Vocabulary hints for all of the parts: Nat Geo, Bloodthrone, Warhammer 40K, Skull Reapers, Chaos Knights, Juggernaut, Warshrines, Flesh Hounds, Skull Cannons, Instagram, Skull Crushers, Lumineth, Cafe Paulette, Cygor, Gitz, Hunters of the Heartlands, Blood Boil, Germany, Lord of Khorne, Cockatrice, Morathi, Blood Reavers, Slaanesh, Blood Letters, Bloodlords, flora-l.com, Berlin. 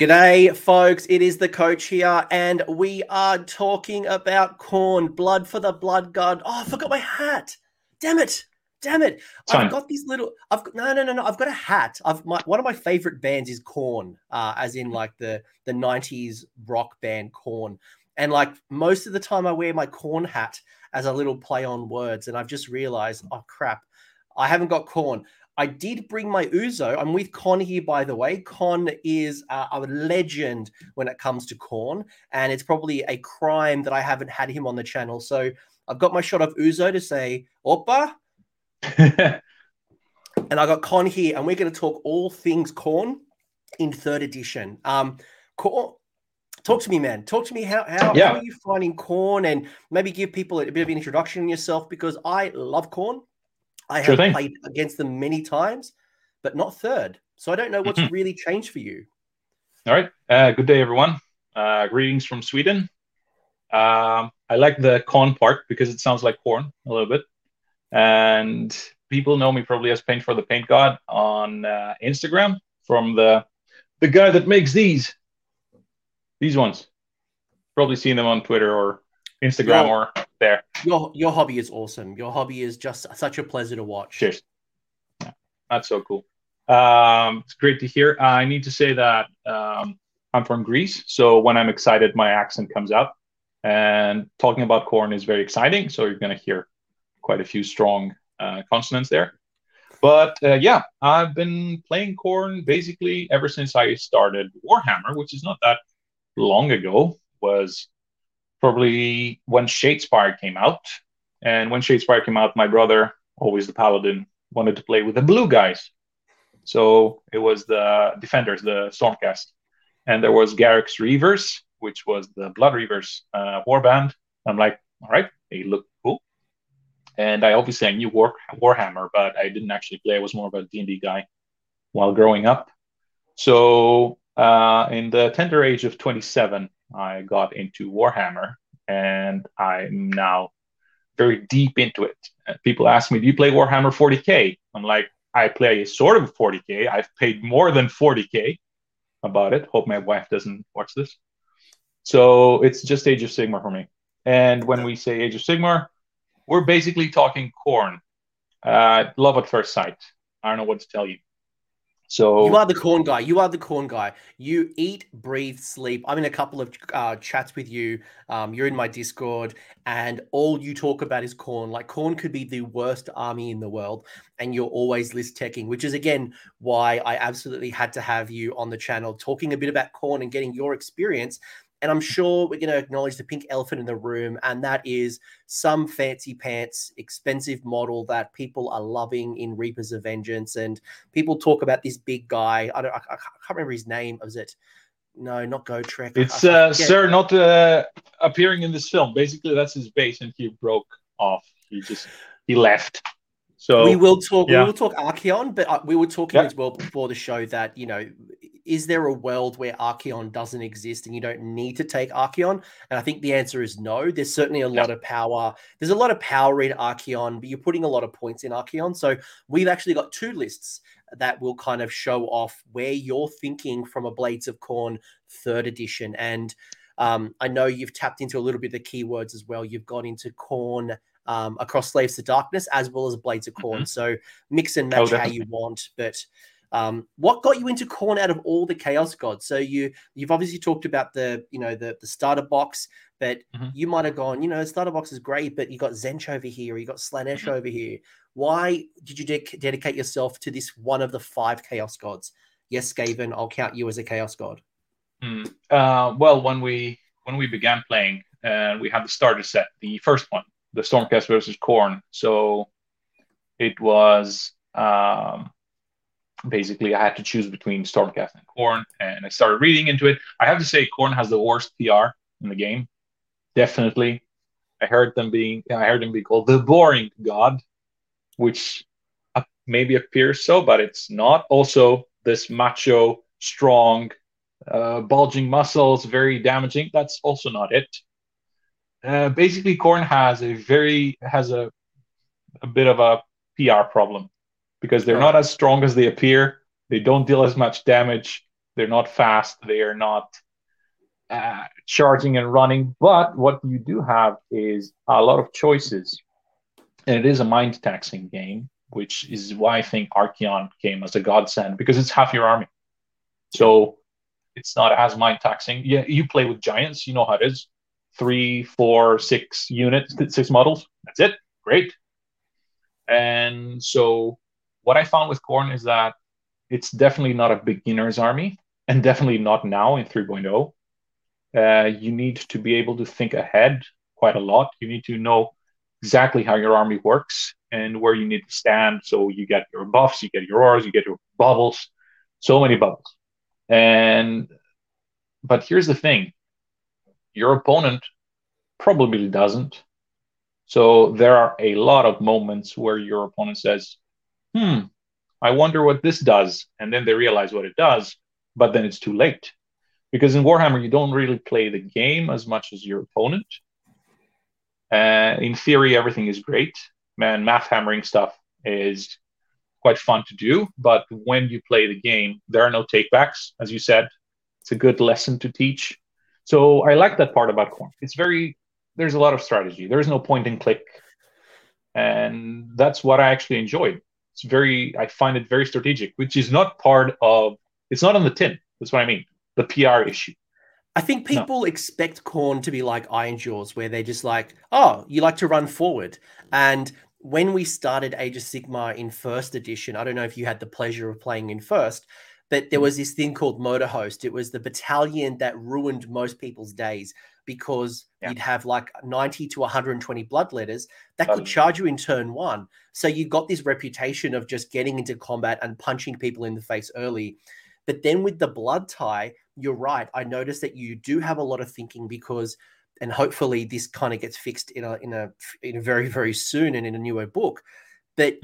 G'day, folks. It is the coach here, and we are talking about Khorne, blood for the blood god. Oh, I forgot my hat. Damn it. I've got this little. No. I've got a hat. One of my favorite bands is Khorne, as in like the 90s rock band Khorne. And like most of the time, I wear my Khorne hat as a little play on words. And I've just realized, oh crap, I haven't got Khorne. I did bring my Uzo. I'm with Kon here, by the way. Kon is a legend when it comes to Khorne, and it's probably a crime that I haven't had him on the channel. So I've got my shot of Uzo to say, Oppa. And I got Kon here, and we're going to talk all things Khorne in 3rd edition. Khorne, talk to me, man. Talk to me. How are you finding Khorne? And maybe give people a bit of an introduction on yourself, because I love Khorne. I have played against them many times, but not 3rd. So I don't know what's really changed for you. All right. Good day, everyone. Greetings from Sweden. I like the Khorne part because it sounds like Khorne a little bit. And people know me probably as Paint for the Paint God on Instagram from the guy that makes these ones. Probably seen them on Twitter or Instagram or there. Your hobby is awesome. Your hobby is just such a pleasure to watch. Cheers. Yeah, that's so cool. It's great to hear. I need to say that I'm from Greece, so when I'm excited, my accent comes out. And talking about Khorne is very exciting, so you're going to hear quite a few strong consonants there. But I've been playing Khorne basically ever since I started Warhammer, which is not that long ago. Was probably when Shadespire came out. And when Shadespire came out, my brother, always the paladin, wanted to play with the blue guys. So it was the Defenders, the Stormcast. And there was Garrick's Reavers, which was the Blood Reavers warband. I'm like, all right, they look cool. And I knew Warhammer, but I didn't actually play. I was more of a D&D guy while growing up. So in the tender age of 27, I got into Warhammer, and I'm now very deep into it. People ask me, do you play Warhammer 40K? I'm like, I play sort of 40K. I've paid more than 40K about it. Hope my wife doesn't watch this. So it's just Age of Sigmar for me. And when we say Age of Sigmar, we're basically talking Khorne. Love at first sight. I don't know what to tell you. So you are the Khorne guy. You eat, breathe, sleep. I'm in a couple of chats with you. You're in my Discord, and all you talk about is Khorne. Like, Khorne could be the worst army in the world, and you're always list teching, which is again why I absolutely had to have you on the channel talking a bit about Khorne and getting your experience. And I'm sure we're going to acknowledge the pink elephant in the room, and that is some fancy pants, expensive model that people are loving in Reapers of Vengeance. And people talk about this big guy. I can't remember his name. Was it? No, not Gotrek. It's Sir not appearing in this film. Basically, that's his base, and he broke off. He left. So we will talk. Yeah. We will talk Archaon, but we were talking as well before the show that, you know, is there a world where Archaon doesn't exist and you don't need to take Archaon? And I think the answer is no. There's certainly a lot of power. There's a lot of power in Archaon, but you're putting a lot of points in Archaon. So we've actually got two lists that will kind of show off where you're thinking from a Blades of Khorne 3rd edition. And I know you've tapped into a little bit of the keywords as well. You've gone into Khorne across Slaves of Darkness as well as Blades of Khorne. So mix and match how you want, but... what got you into Khorne out of all the Chaos Gods? So you've obviously talked about the starter box, but you might have gone, the starter box is great, but you got Tzeentch over here, or you got Slaanesh over here. Why did you dedicate yourself to this one of the 5 Chaos Gods? Yes, Skaven, I'll count you as a Chaos God. Well, when we began playing, we had the starter set, the first one, the Stormcast versus Khorne. So it was... basically, I had to choose between Stormcast and Khorne, and I started reading into it. I have to say, Khorne has the worst PR in the game. Definitely, I heard them be called the boring god, which maybe appears so, but it's not. Also, this macho, strong, bulging muscles, very damaging. That's also not it. Basically, Khorne has a bit of a PR problem. Because they're not as strong as they appear. They don't deal as much damage. They're not fast. They are not charging and running. But what you do have is a lot of choices. And it is a mind-taxing game, which is why I think Archaon came as a godsend, because it's half your army. So it's not as mind-taxing. Yeah, you play with giants. You know how it is. 3, 4, 6 units, 6 models. That's it. Great. And so what I found with Khorne is that it's definitely not a beginner's army, and definitely not now in 3.0. You need to be able to think ahead quite a lot. You need to know exactly how your army works and where you need to stand. So you get your buffs, you get your auras, you get your bubbles, so many bubbles. But here's the thing. Your opponent probably doesn't. So there are a lot of moments where your opponent says, I wonder what this does. And then they realize what it does, but then it's too late. Because in Warhammer, you don't really play the game as much as your opponent. In theory, everything is great. Man, math hammering stuff is quite fun to do. But when you play the game, there are no takebacks, as you said. It's a good lesson to teach. So I like that part about Khorne. There's a lot of strategy. There's no point and click. And that's what I actually enjoyed. I find it very strategic, which is not part of, it's not on the tin. That's what I mean. The PR issue. I think people expect Khorne to be like Ironjawz, where they're just like, oh, you like to run forward. And when we started Age of Sigmar in first edition, I don't know if you had the pleasure of playing in first, but there was this thing called Motor Host. It was the battalion that ruined most people's days, because you'd have like 90 to 120 blood letters that could charge you in turn one. So you got this reputation of just getting into combat and punching people in the face early. But then with the blood tie, you're right. I noticed that you do have a lot of thinking, because, and hopefully this kind of gets fixed in a very, very soon and in a newer book, but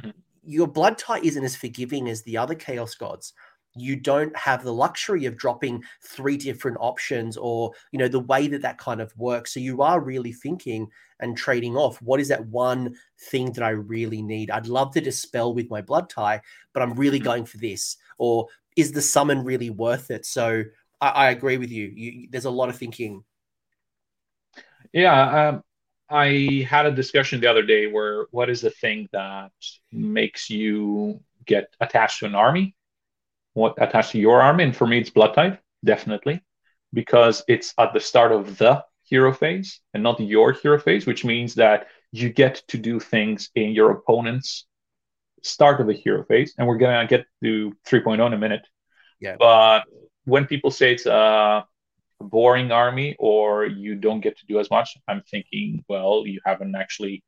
your blood tie isn't as forgiving as the other Chaos Gods. You don't have the luxury of dropping 3 different options or, the way that kind of works. So you are really thinking and trading off, what is that one thing that I really need? I'd love to dispel with my blood tie, but I'm really going for this. Or is the summon really worth it? So I agree with you. There's a lot of thinking. Yeah. I had a discussion the other day where, what is the thing that makes you get attached to an army? What attached to your army? And for me, it's Blood Tithe, definitely, because it's at the start of the hero phase and not your hero phase, which means that you get to do things in your opponent's start of the hero phase. And we're going to get to 3.0 in a minute. Yeah. But when people say it's a boring army or you don't get to do as much, I'm thinking, well, you haven't actually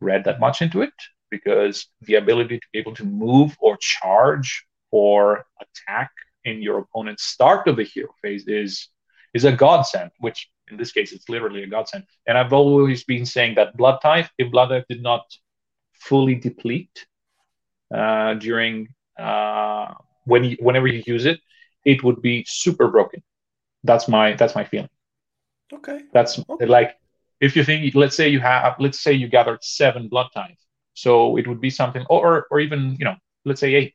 read that much into it, because the ability to be able to move or charge or attack in your opponent's start of the hero phase is a godsend, which in this case, it's literally a godsend. And I've always been saying that Blood Tithe, if Blood Tithe did not fully deplete whenever you use it, it would be super broken. That's my feeling. Okay. Like, if you think, let's say you gathered 7 Blood Tithe. So it would be something, or even, let's say 8.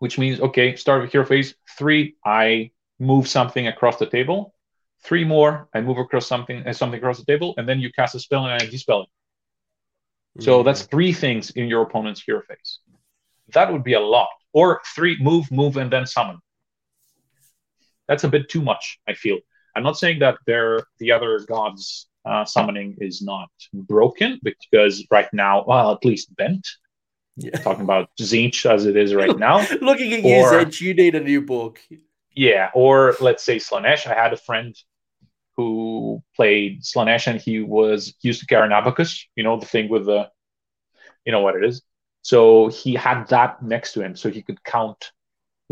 Which means, okay, start with hero phase, 3, I move something across the table, 3 more, I move across something across the table, and then you cast a spell and I dispel it. Mm-hmm. So that's 3 things in your opponent's hero phase. That would be a lot. Or 3, move, and then summon. That's a bit too much, I feel. I'm not saying that the other gods' summoning is not broken, because right now, well, at least bent. Yeah. Talking about Tzeentch as it is right now. Looking at you, Tzeentch, you need a new book. Yeah, or let's say Slaanesh. I had a friend who played Slaanesh, and he used to carry an abacus, the thing with the, what it is. So he had that next to him, so he could count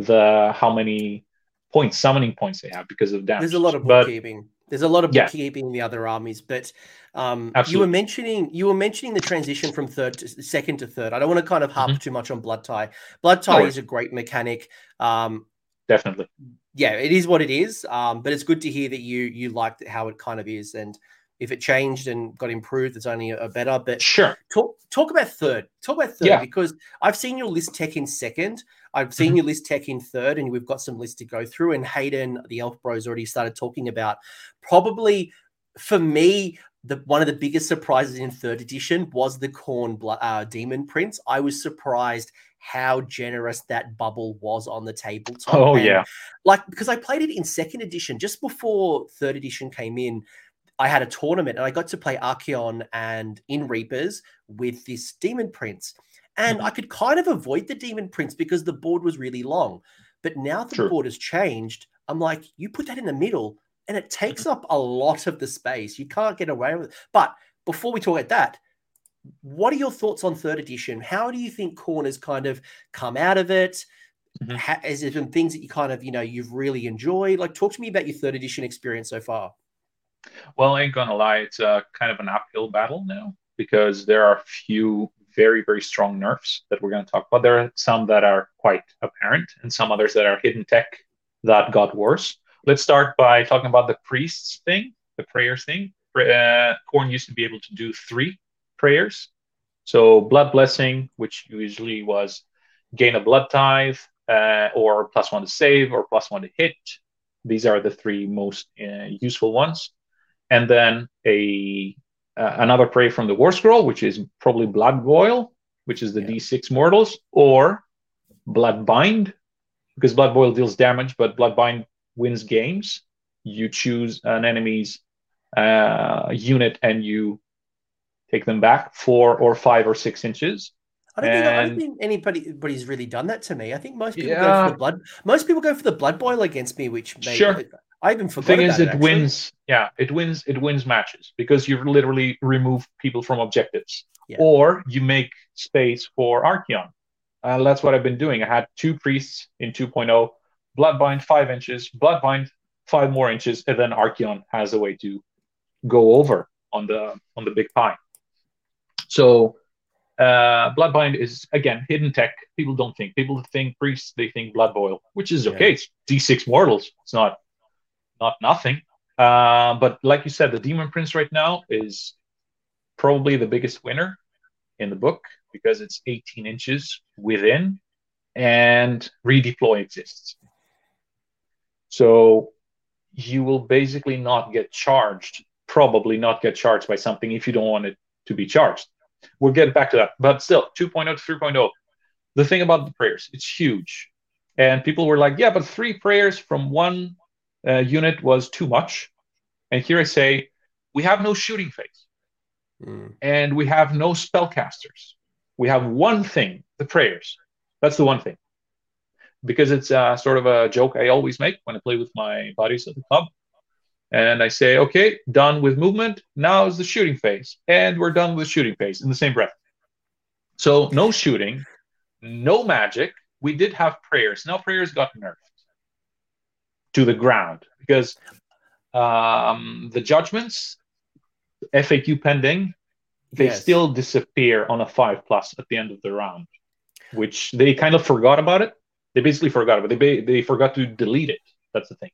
how many points, summoning points they have because of damage. There's a lot of bookkeeping. There's a lot of bookkeeping in the other armies, but you were mentioning the transition from second to third. I don't want to kind of harp too much on Blood Tie. Blood Tie is a great mechanic. Definitely. Yeah, it is what it is. But it's good to hear that you liked how it kind of is. And if it changed and got improved, it's only a better. But sure, talk about third. Talk about third, yeah, because I've seen your list tech in second. I've seen your list tech in third, and we've got some lists to go through. And Hayden, the Elf Bro's, already started talking about probably for me. One of the biggest surprises in third edition was the Khorne Demon Prince. I was surprised how generous that bubble was on the tabletop. Oh, and yeah. Like, because I played it in second edition, just before third edition came in, I had a tournament and I got to play Archaon and in Reapers with this Demon Prince. And I could kind of avoid the Demon Prince because the board was really long. But now the board has changed. I'm like, you put that in the middle, and it takes up a lot of the space. You can't get away with it. But before we talk about that, what are your thoughts on third edition? How do you think Khorne has kind of come out of it? Has there been things that you kind of, you know, you've really enjoyed? Like, talk to me about your third edition experience so far. Well, I ain't going to lie. It's kind of an uphill battle now because there are a few very, very strong nerfs that we're going to talk about. There are some that are quite apparent and some others that are hidden tech that got worse. Let's start by talking about the priests thing, the prayers thing. Khorne used to be able to do 3 prayers. So blood blessing, which usually was gain a blood tithe or +1 to save or +1 to hit. These are the 3 most useful ones. And then another prayer from the War Scroll, which is probably Blood Boil, which is the D6 mortals, or Blood Bind, because Blood Boil deals damage, but Blood Bind wins games. You choose an enemy's unit and you take them back 4 or 5 or 6 inches. I don't think anybody's really done that to me. I think most people go for the blood. Most people go for the Blood Boil against me, which I even forgot. The thing is, it wins. Yeah, it wins matches because you literally remove people from objectives, or you make space for Archaon. That's what I've been doing. I had 2 priests in 2.0. Bloodbind 5 inches, Bloodbind 5 more inches, and then Archaon has a way to go over on the big pie. So Bloodbind is again hidden tech. People don't think. People think priests. They think Blood Boil, which is okay. It's D6 mortals. It's not nothing. But like you said, the Demon Prince right now is probably the biggest winner in the book because it's 18 inches within, and redeploy exists. So you will basically not get charged, probably not get charged by something if you don't want it to be charged. We'll get back to that. But still, 2.0 to 3.0. The thing about the prayers, it's huge. And people were like, yeah, but 3 prayers from 1 unit was too much. And here I say, we have no shooting phase. And we have no spellcasters. We have one thing, the prayers. That's the one thing. Because it's sort of a joke I always make when I play with my buddies at the club. And I say, okay, done with movement. Now is the shooting phase. And we're done with the shooting phase in the same breath. So no shooting, no magic. We did have prayers. Now prayers got nerfed to the ground. Because the judgments, FAQ pending, they still disappear on a 5+ at the end of the round. Which they kind of forgot about it. They basically forgot about it. They forgot to delete it. That's the thing.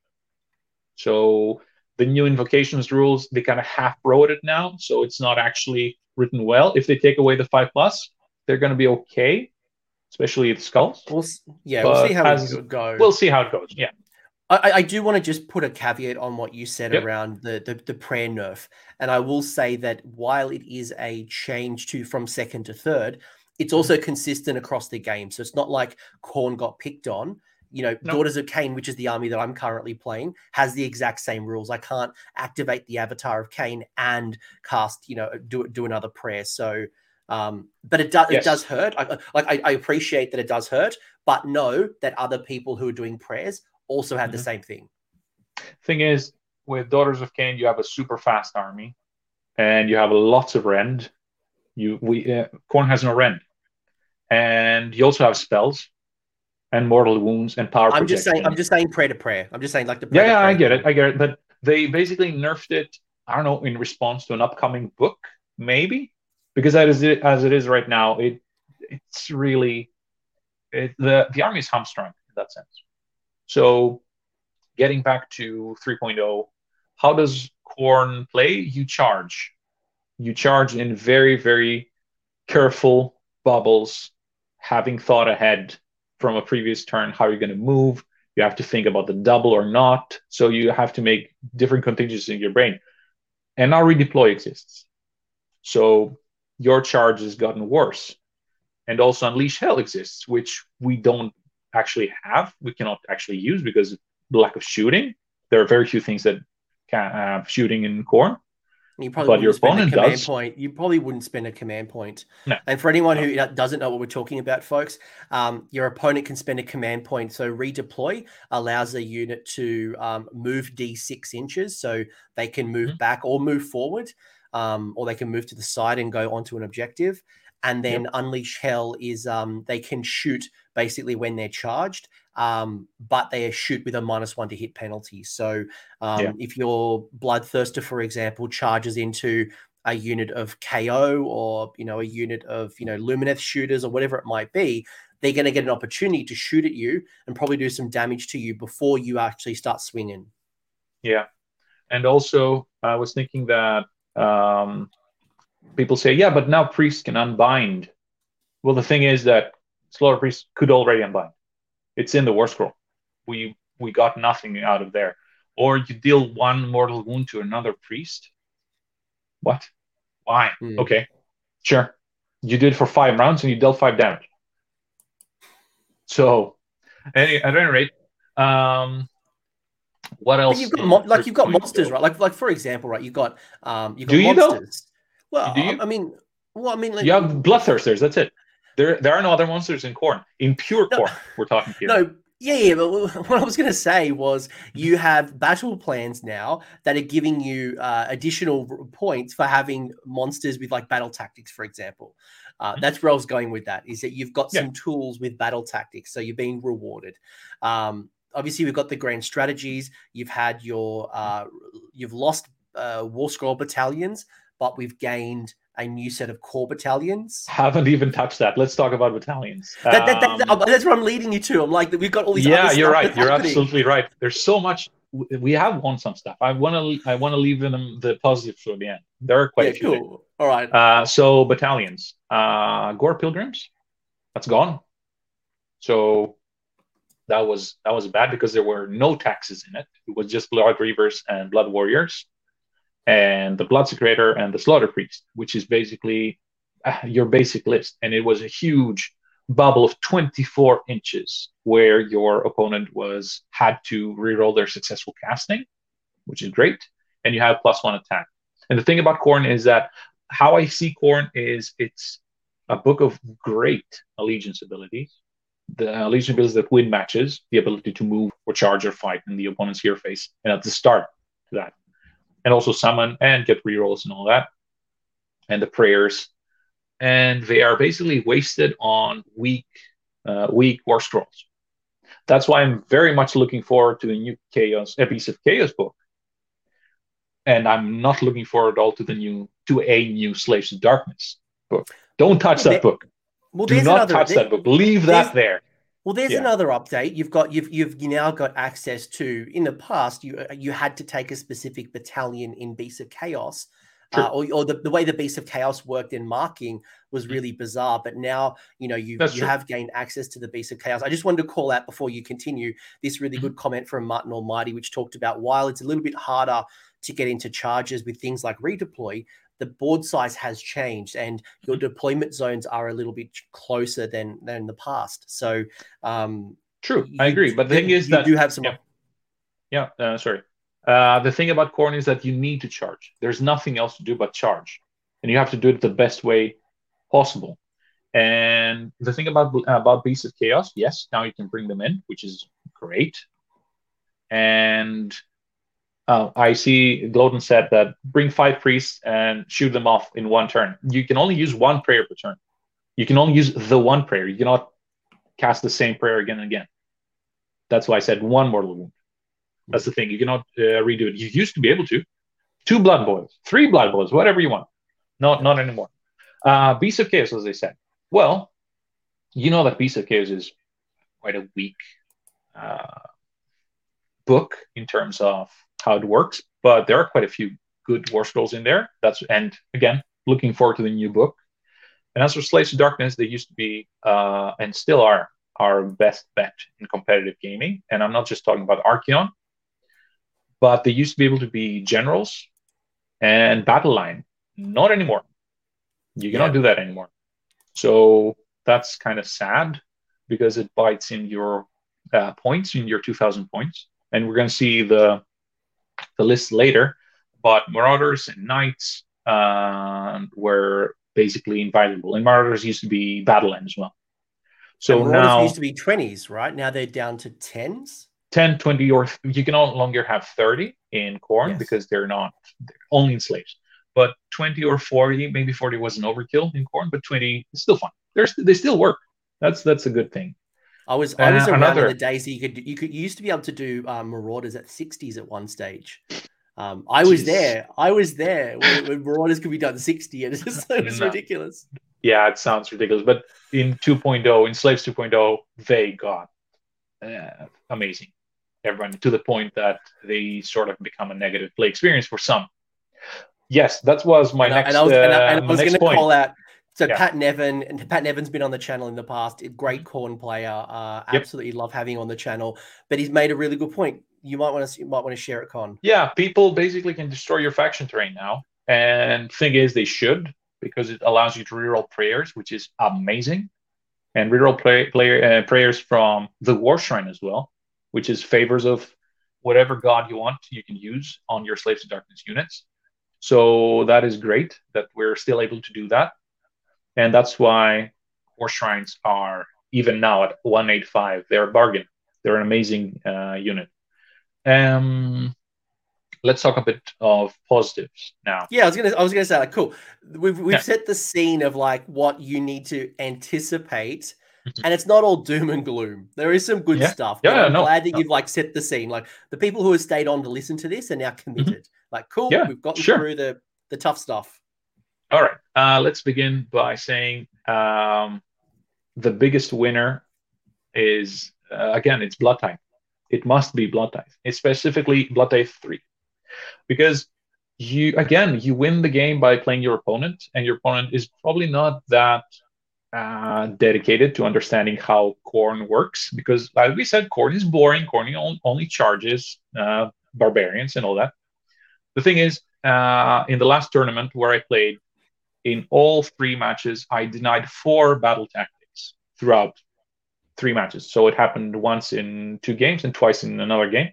So the new invocations rules, they kind of half wrote it now. So it's not actually written well. If they take away the 5+, they're going to be okay, especially the skulls. We'll see how it goes. We'll see how it goes, yeah. I do want to just put a caveat on what you said around the prayer nerf. And I will say that while it is a change from second to third, it's also consistent across the game. So it's not like Khorne got picked on. You know, Daughters of Khaine, which is the army that I'm currently playing, has the exact same rules. I can't activate the avatar of Khaine and cast, you know, do another prayer. So, but it does hurt. I appreciate that it does hurt, but know that other people who are doing prayers also have the same thing. Thing is, with Daughters of Khaine, you have a super fast army and you have lots of rend. Khorne has no rend, and you also have spells, and mortal wounds, and power. I'm just saying, prayer to prayer. I'm just saying, like the prayer. Yeah, I get it. But they basically nerfed it. I don't know, in response to an upcoming book, maybe, because as it is right now, it's really the army is hamstrung in that sense. So, getting back to 3.0, how does Khorne play, you charge. You charge in very, very careful bubbles, having thought ahead from a previous turn how you're going to move. You have to think about the double or not. So you have to make different contingencies in your brain. And now redeploy exists. So your charge has gotten worse. And also Unleash Hell exists, which we don't actually have. We cannot actually use because of the lack of shooting. There are very few things that can have shooting in Khorne. You probably but your opponent does. Point. You probably wouldn't spend a command point. No. And for anyone who doesn't know what we're talking about, folks, your opponent can spend a command point. So redeploy allows a unit to move D6 inches. So they can move back or move forward, or they can move to the side and go onto an objective. And then Unleash Hell is they can shoot basically when they're charged, but they shoot with a -1 to hit penalty. So if your Bloodthirster, for example, charges into a unit of KO or a unit of Lumineth shooters or whatever it might be, they're going to get an opportunity to shoot at you and probably do some damage to you before you actually start swinging. Yeah, and also I was thinking that. People say, yeah, but now priests can unbind. Well, the thing is that Slaughter Priest could already unbind. It's in the War Scroll. We got nothing out of there. Or you deal one mortal wound to another priest. What? Why? Okay, sure. You did it for 5 rounds and you dealt 5 damage. So, at any rate, what else? You've got you've got monsters, right? Like for example, right? You've got monsters. Well, you have Bloodthirsters. That's it. There are no other monsters in Khorne. In pure Khorne, we're talking here. But what I was going to say was you have battle plans now that are giving you additional points for having monsters with like battle tactics, for example. That's where I was going with that. Is that you've got some tools with battle tactics, so you're being rewarded. Obviously, we've got the grand strategies. You've had your you've lost War Scroll battalions. But we've gained a new set of core battalions. Haven't even touched that. Let's talk about battalions. That's where I'm leading you to. I'm like, we've got all these. Yeah, you're right. You're absolutely right. There's so much. We have won some stuff. I want to leave them the positives for the end. There are quite a few. Cool. All right. So battalions, Gore Pilgrims, that's gone. So that was bad because there were no taxes in it. It was just Blood Reavers and Blood Warriors. And the Bloodsecrator and the Slaughter Priest, which is basically your basic list. And it was a huge bubble of 24 inches where your opponent had to reroll their successful casting, which is great. And you have +1 attack. And the thing about Khorne is that how I see Khorne is it's a book of great allegiance abilities. The allegiance abilities that win matches, the ability to move or charge or fight in the opponent's hero phase. And at the start to that. And also summon and get rerolls and all that. And the prayers. And they are basically wasted on weak war scrolls. That's why I'm very much looking forward to the new Beasts of Chaos book. And I'm not looking forward at all to a new Slaves of Darkness book. Don't touch that book. Do not touch that book. Leave that there. Well, there's another update. You now got access to. In the past, you had to take a specific battalion in Beasts of Chaos, or the way the Beasts of Chaos worked in marking was really bizarre. But now you have gained access to the Beasts of Chaos. I just wanted to call out before you continue this really good comment from Martin Almighty, which talked about while it's a little bit harder to get into charges with things like redeploy. The board size has changed and your deployment zones are a little bit closer than in the past. So true, I agree. But the thing is that you do have some. The thing about Khorne is that you need to charge. There's nothing else to do but charge, and you have to do it the best way possible. And the thing about Beasts of Chaos, yes, now you can bring them in, which is great. And. I see Gloden said that bring 5 priests and shoot them off in 1 turn. You can only use 1 prayer per turn. You can only use the 1 prayer. You cannot cast the same prayer again and again. That's why I said 1 mortal wound. That's the thing. You cannot redo it. You used to be able to. 2 blood boils, 3 blood boils, whatever you want. Not anymore. Beasts of Chaos, as they said. Well, you know that Beasts of Chaos is quite a weak book in terms of how it works, but there are quite a few good War Scrolls in there. And again, looking forward to the new book. And as for Slaves of Darkness, they used to be, and still are, our best bet in competitive gaming. And I'm not just talking about Archaon, but they used to be able to be generals and battle line. Not anymore. You cannot do that anymore. So that's kind of sad, because it bites in your points, in your 2,000 points. And we're going to see the list later. But Marauders and Knights were basically invaluable. And Marauders used to be battle line as well. So and Marauders now used to be 20s, right? Now they're down to 10s? 10, 20, or you can no longer have 30 in Khorne because they're only in slaves. But 20 or 40, maybe 40 was an overkill in Khorne, but 20 is still fun. They still work. That's a good thing. I was around in the days that you used to be able to do Marauders at 60s at one stage. I was there when Marauders could be done 60, and it was ridiculous. Yeah, it sounds ridiculous, but in 2.0, in Slaves 2.0, they got amazing. Everyone, to the point that they sort of become a negative play experience for some. Yes, that was my next point. And I was going to call out. So yeah. Pat Nevin's been on the channel in the past. Great Khorne player. Absolutely love having on the channel. But he's made a really good point. You might want to share it, Kon. Yeah, people basically can destroy your faction terrain now. And thing is, they should, because it allows you to reroll prayers, which is amazing. And reroll prayers from the Warshrine as well, which is favors of whatever god you want. You can use on your Slaves of Darkness units. So that is great that we're still able to do that. And that's why Warshrines are, even now at 185, they're a bargain. They're an amazing unit. Let's talk a bit of positives now. Yeah, I was gonna say, like, cool. We've set the scene of like what you need to anticipate, and it's not all doom and gloom. There is some good stuff. Yeah, I'm glad that you've like set the scene. Like the people who have stayed on to listen to this are now committed. Like, cool. Yeah, we've gotten through the tough stuff. All right, let's begin by saying the biggest winner is, again, it's Blood Tithe. It must be Blood Tithe. It's specifically Blood Tithe 3. Because, you win the game by playing your opponent, and your opponent is probably not that dedicated to understanding how Khorne works. Because, like we said, Khorne is boring. Khorne only charges barbarians and all that. The thing is, in the last tournament where I played, in all three matches, I denied 4 battle tactics throughout 3 matches. So it happened once in 2 games and twice in another game,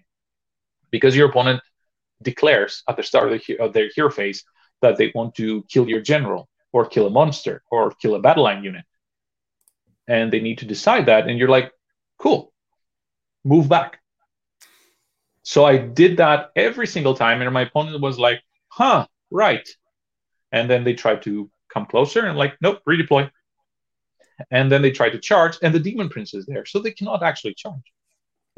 because your opponent declares at the start of their hero phase that they want to kill your general or kill a monster or kill a battle line unit. And they need to decide that. And you're like, cool, move back. So I did that every single time. And my opponent was like, huh, right. And then they tried to come closer and like, nope, redeploy. And then they tried to charge, and the Demon Prince is there, so they cannot actually charge.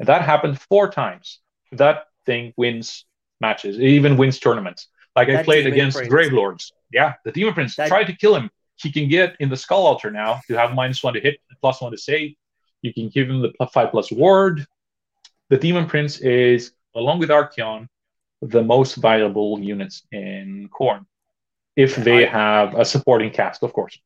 And that happened 4 times. That thing wins matches. It even wins tournaments. Like I played against Gravelords. Yeah, the Demon Prince tried to kill him. He can get in the Skull Altar now to have -1 to hit, +1 to save. You can give him the 5+ ward. The Demon Prince is, along with Archaon, the most viable units in Khorne. If they have a supporting cast, of course.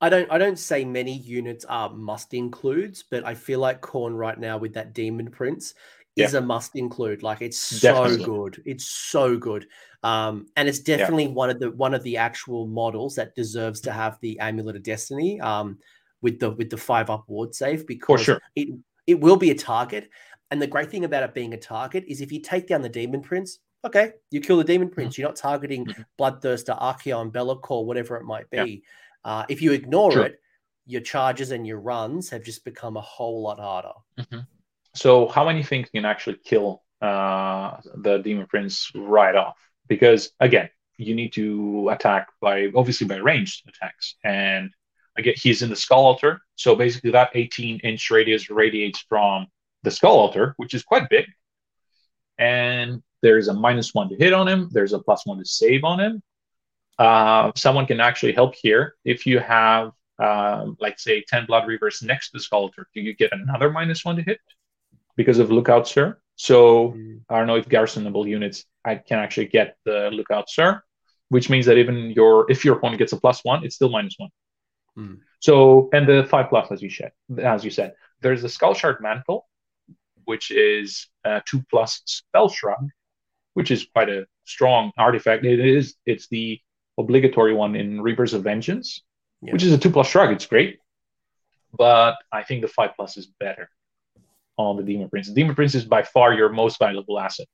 I don't say many units are must includes, but I feel like Khorne right now with that Demon Prince is a must include. Like it's definitely. So good. It's so good. And it's definitely one of the actual models that deserves to have the Amulet of Destiny with the 5+ ward save, because it will be a target. And the great thing about it being a target is if you take down the Demon Prince, okay, you kill the Demon Prince. You're not targeting Bloodthirster, Archaon, Belacor, whatever it might be. Yeah. If you ignore it, your charges and your runs have just become a whole lot harder. Mm-hmm. So how many things can actually kill the Demon Prince right off? Because, again, you need to attack by ranged attacks. And, again, he's in the Skull Altar. So basically that 18-inch radius radiates from the Skull Altar, which is quite big. And there's a -1 to hit on him. There's a +1 to save on him. Someone can actually help here. If you have, like, say, 10 Blood Reavers next to Skull Altar, do you get another -1 to hit because of Lookout, Sir? So I don't know if garrisonable units, I can actually get the Lookout Sir, which means that even if your opponent gets a +1, it's still -1. Mm. So, and the 5+, as you said, there's the Skull Shard Mantle, which is a 2+ Spell Shroud, which is quite a strong artifact. It's the obligatory one in Reapers of Vengeance, which is a 2+ Shrug. It's great, but I think the 5+ is better on the Demon Prince. The Demon Prince is by far your most valuable asset.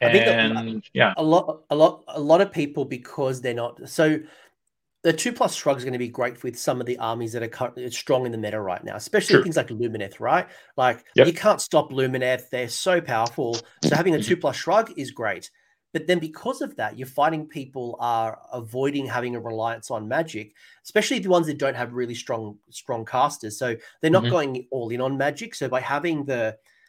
And I think a lot of people, because they're not so. The 2+ Shrug is going to be great with some of the armies that are strong in the meta right now, especially things like Lumineth, right? Like, you can't stop Lumineth. They're so powerful. So having a 2+ Shrug is great. But then because of that, you're finding people are avoiding having a reliance on magic, especially the ones that don't have really strong casters. So they're not going all in on magic. So by having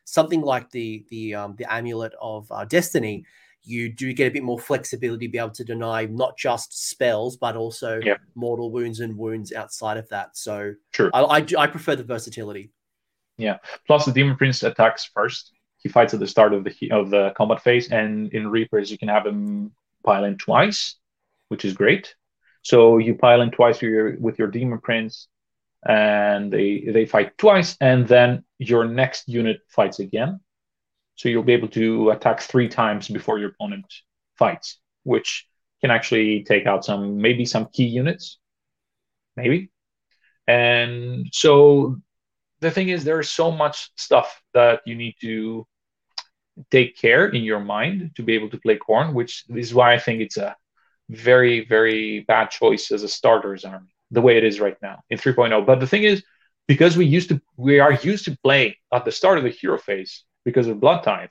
something like the Amulet of Destiny, you do get a bit more flexibility to be able to deny not just spells, but also mortal wounds and wounds outside of that. So I prefer the versatility. Yeah. Plus the Demon Prince attacks first. He fights at the start of the combat phase. And in Reapers, you can have him pile in twice, which is great. So you pile in twice with your Demon Prince, and they fight twice. And then your next unit fights again. So you'll be able to attack 3 times before your opponent fights, which can actually take out maybe some key units, maybe. And so the thing is, there is so much stuff that you need to take care in your mind to be able to play Khorne, which is why I think it's a very, very bad choice as a starter's army, the way it is right now in 3.0. But the thing is, because we are used to play at the start of the hero phase, because of Blood Tithe,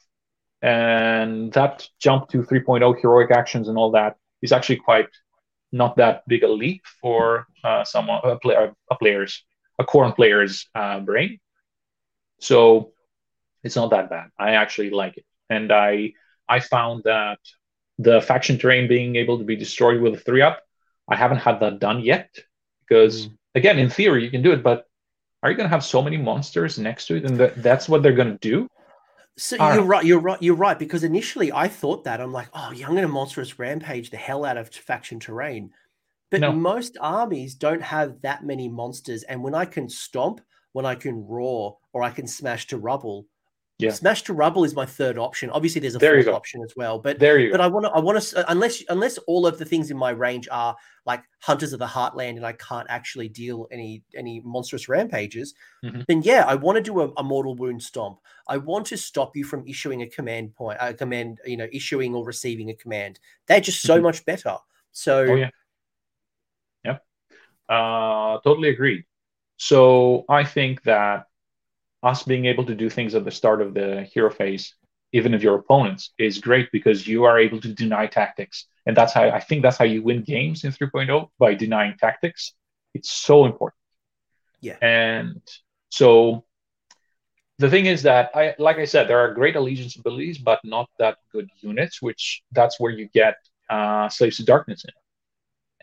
and that jump to 3.0 heroic actions and all that is actually quite not that big a leap for a Khorne player's brain. So it's not that bad. I actually like it, and I found that the faction terrain being able to be destroyed with a 3+, I haven't had that done yet because again, in theory you can do it, but are you going to have so many monsters next to it, and that's what they're going to do? So you're right. Because initially I thought that. I'm like, oh, yeah, I'm going to monstrous rampage the hell out of faction terrain. But most armies don't have that many monsters. And when I can stomp, when I can roar, or I can smash to rubble. Yeah. Smash to rubble is my third option. Obviously, there's a fourth option as well. But I want to unless all of the things in my range are like Hunters of the Heartland and I can't actually deal any monstrous rampages, then I want to do a mortal wound stomp. I want to stop you from issuing issuing or receiving a command. They're just so much better. So totally agreed. So I think that us being able to do things at the start of the hero phase, even if your opponents, is great because you are able to deny tactics. And that's how you win games in 3.0, by denying tactics. It's so important. Yeah. And so the thing is that, like I said, there are great allegiance abilities, but not that good units, which that's where you get Slaves of Darkness in.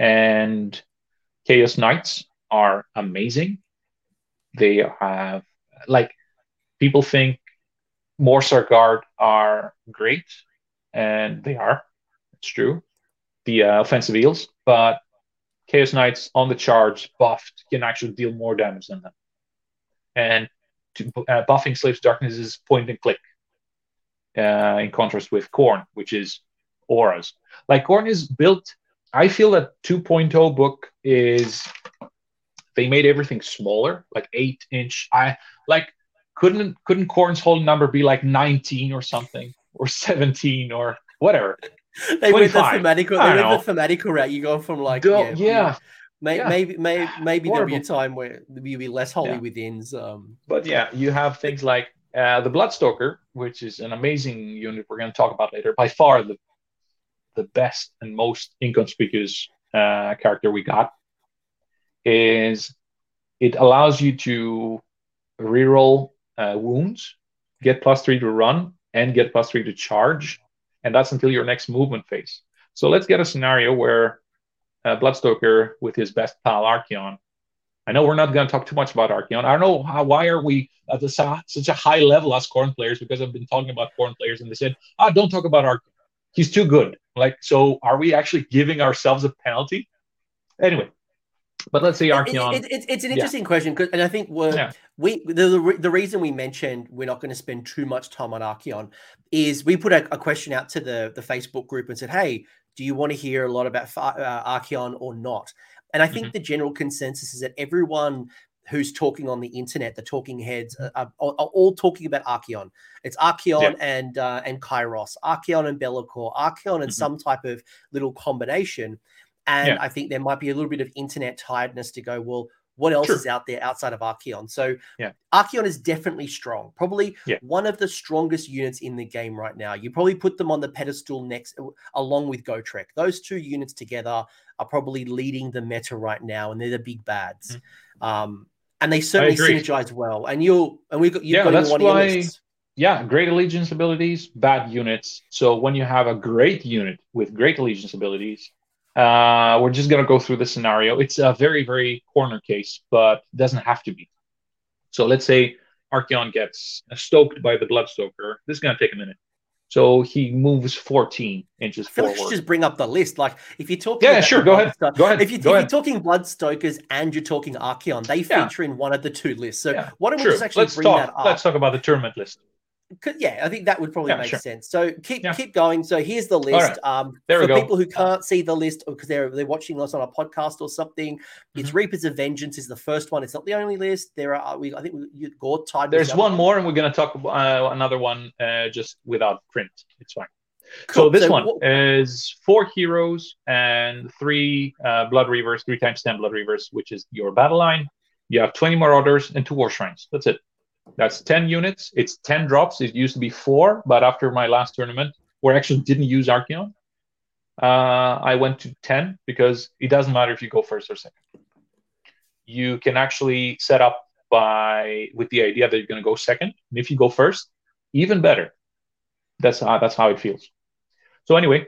And Chaos Knights are amazing. They have people think Morsar Guard are great, and they are. It's true. The offensive eels, but Chaos Knights on the charge, buffed, can actually deal more damage than them. And buffing Slaves of Darkness is point and click, in contrast with Khorne, which is auras. Like, Khorne is built... I feel that 2.0 book is... They made everything smaller, like 8-inch. Couldn't Khorne's whole number be like 19 or something, or 17, or whatever? They 25. They went the thematical route. You go from maybe there'll be a time where you'll be less holy withins. But you have things like the Bloodstoker, which is an amazing unit we're going to talk about later. By far the best and most inconspicuous character we got. Is it allows you to reroll wounds, get +3 to run, and get +3 to charge, and that's until your next movement phase. So let's get a scenario where Bloodstoker, with his best pal Archaon, I know we're not going to talk too much about Archaon. I don't know how, why are we at such a high level as Khorne players, because I've been talking about Khorne players and they said, "Ah, don't talk about Archaon. He's too good." Like, so are we actually giving ourselves a penalty? Anyway, but let's say Archaon. It's an interesting question, because, and I think the reason we mentioned we're not going to spend too much time on Archaon is we put a question out to the Facebook group and said, "Hey, do you want to hear a lot about Archaon or not?" And I think the general consensus is that everyone who's talking on the internet, the talking heads, are all talking about Archaon. It's Archaon and Kairos, Archaon and Bellicor, Archaon and some type of little combination. And I think there might be a little bit of internet tiredness to go, well, what else is out there outside of Archaon? So Archaon is definitely strong, probably one of the strongest units in the game right now. You probably put them on the pedestal next, along with Gotrek. Those two units together are probably leading the meta right now, and they're the big bads. And they certainly synergize well. And great allegiance abilities, bad units. So when you have a great unit with great allegiance abilities, we're just going to go through the scenario. It's a very, very corner case, but doesn't have to be. So let's say Archaon gets stoked by the Bloodstoker. This is going to take a minute. So he moves 14 inches forward. Let's just bring up the list. Like, if you're talking, Go ahead. If you're talking Bloodstokers and you're talking Archaon, they feature in one of the two lists. So why don't we just actually bring that up? Let's talk about the tournament list. Yeah, I think that would probably make sense. So keep going. So here's the list. Right. For people who can't see the list because they're watching us on a podcast or something, it's Reapers of Vengeance is the first one. It's not the only list. I think Blood Tithe. There's one more, and we're going to talk about another one just without print. It's fine. Cool. So this one is 4 heroes and 3 Blood Reavers, 3x10 Blood Reavers, which is your battle line. You have 20 Marauders and 2 Warshrines. That's it. That's 10 units. It's 10 drops. It used to be 4, but after my last tournament, where I actually didn't use Archaon, I went to 10 because it doesn't matter if you go first or second. You can actually set up with the idea that you're going to go second. And if you go first, even better. That's how it feels. So anyway,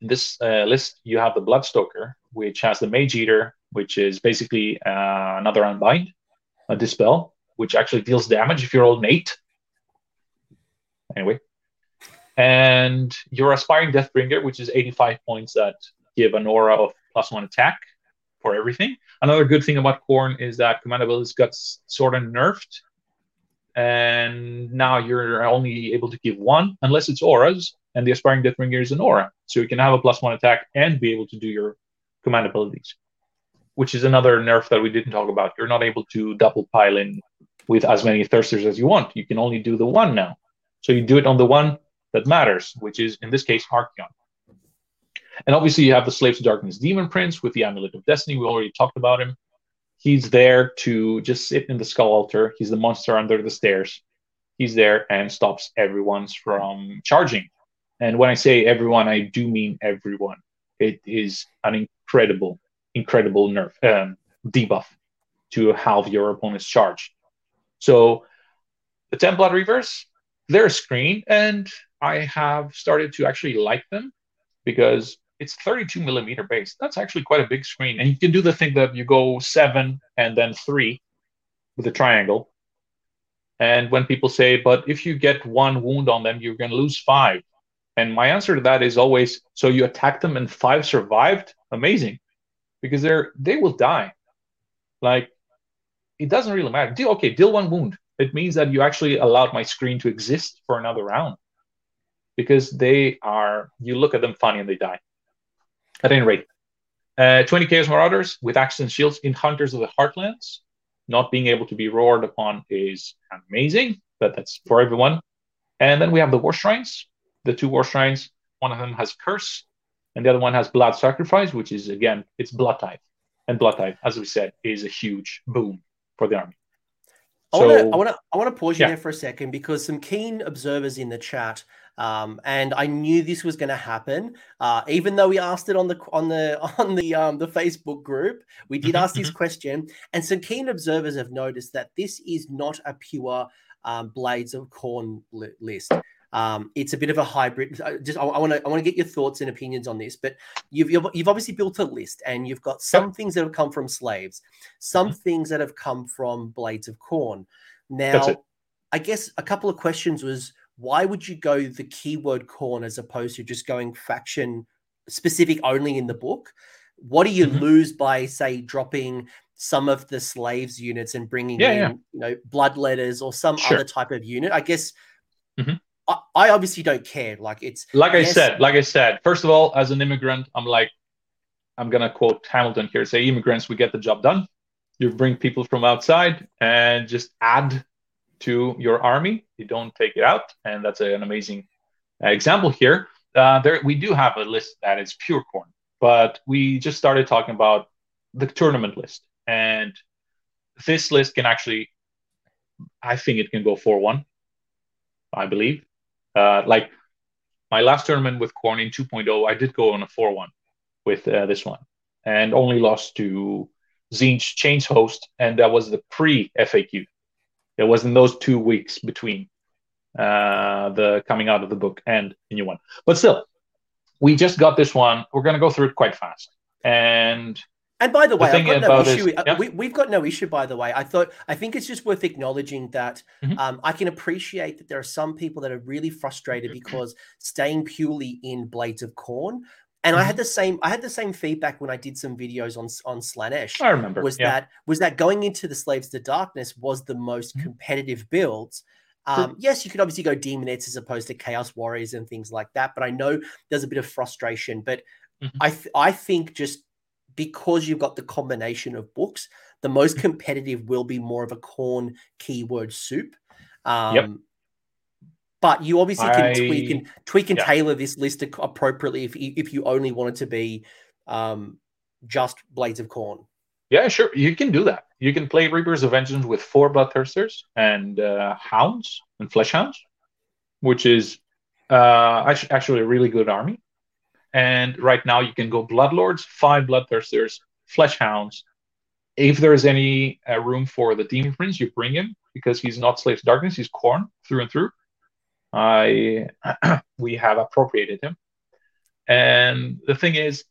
in this list, you have the Bloodstoker, which has the Mage Eater, which is basically another Unbind, a Dispel, which actually deals damage if you're old mate. Anyway. And your Aspiring Deathbringer, which is 85 points that give an aura of +1 attack for everything. Another good thing about Khorne is that command abilities got sort of nerfed. And now you're only able to give 1, unless it's auras. And the Aspiring Deathbringer is an aura. So you can have a +1 attack and be able to do your command abilities, which is another nerf that we didn't talk about. You're not able to double pile in with as many Thirsters as you want. You can only do the one now. So you do it on the one that matters, which is, in this case, Archaon. And obviously you have the Slaves of Darkness Demon Prince with the Amulet of Destiny. We already talked about him. He's there to just sit in the Skull Altar. He's the monster under the stairs. He's there and stops everyone from charging. And when I say everyone, I do mean everyone. It is an incredible nerf, debuff to halve your opponent's charge. So the 10 Blood Reavers, they're a screen, and I have started to actually like them because it's 32 millimeter base. That's actually quite a big screen, and you can do the thing that you go 7 and then 3 with a triangle. And when people say, but if you get 1 wound on them, you're going to lose 5. And my answer to that is always, so you attack them and 5 survived? Amazing, because they will die. Like, it doesn't really matter. Deal 1 wound. It means that you actually allowed my screen to exist for another round, because you look at them funny and they die. At any rate, 20 Chaos Marauders with Axes and Shields in Hunters of the Heartlands. Not being able to be roared upon is amazing, but that's for everyone. And then we have the Warshrines, the 2 Warshrines. One of them has Curse, and the other one has Blood Sacrifice, which is, again, it's Blood Tithe. And Blood Tithe, as we said, is a huge boom for the army. I want to pause you there for a second, because some keen observers in the chat, and I knew this was going to happen, even though we asked it on the Facebook group. We did ask this question, and some keen observers have noticed that this is not a pure Blades of Khorne list. It's a bit of a hybrid. I want to get your thoughts and opinions on this, but you've obviously built a list, and you've got some things that have come from Slaves, some things that have come from Blades of Khorne. Now, I guess a couple of questions was, why would you go the keyword Khorne as opposed to just going faction specific only in the book? What do you lose by, say, dropping some of the Slaves units and bringing in, you know, Blood Letters or some other type of unit? I guess I obviously don't care. Like I said, first of all, as an immigrant, I'm like, I'm going to quote Hamilton here, say, immigrants, we get the job done. You bring people from outside and just add to your army. You don't take it out. And that's an amazing example here. We do have a list that is pure Khorne, but we just started talking about the tournament list. And this list can actually, I think it can go 4-1, I believe. Like my last tournament with Khorne in 2.0, I did go on a 4-1 with this one, and only lost to Tzeentch, Chains Host, and that was the pre-FAQ. It was in those 2 weeks between the coming out of the book and the new one. But still, we just got this one. We're going to go through it quite fast. And by the way, we've got no issue, by the way. I think it's just worth acknowledging that I can appreciate that there are some people that are really frustrated because staying purely in Blades of Khorne. And I had the same feedback when I did some videos on Slaanesh. I remember. Was that going into the Slaves to Darkness was the most competitive builds. Yes, you could obviously go Demonettes as opposed to Chaos Warriors and things like that, but I know there's a bit of frustration. But I think just because you've got the combination of books, the most competitive will be more of a Khorne keyword soup. But you obviously can tweak and tailor this list appropriately if you only want it to be just Blades of Khorne. Yeah, sure. You can do that. You can play Reapers of Vengeance with 4 Bloodthirsters and Hounds and Fleshhounds, which is actually a really good army. And right now you can go Bloodlords, 5 Bloodthirsters, Fleshhounds. If there is any room for the Demon Prince, you bring him because he's not Slaves of Darkness. He's Khorne through and through. We have appropriated him. And the thing is,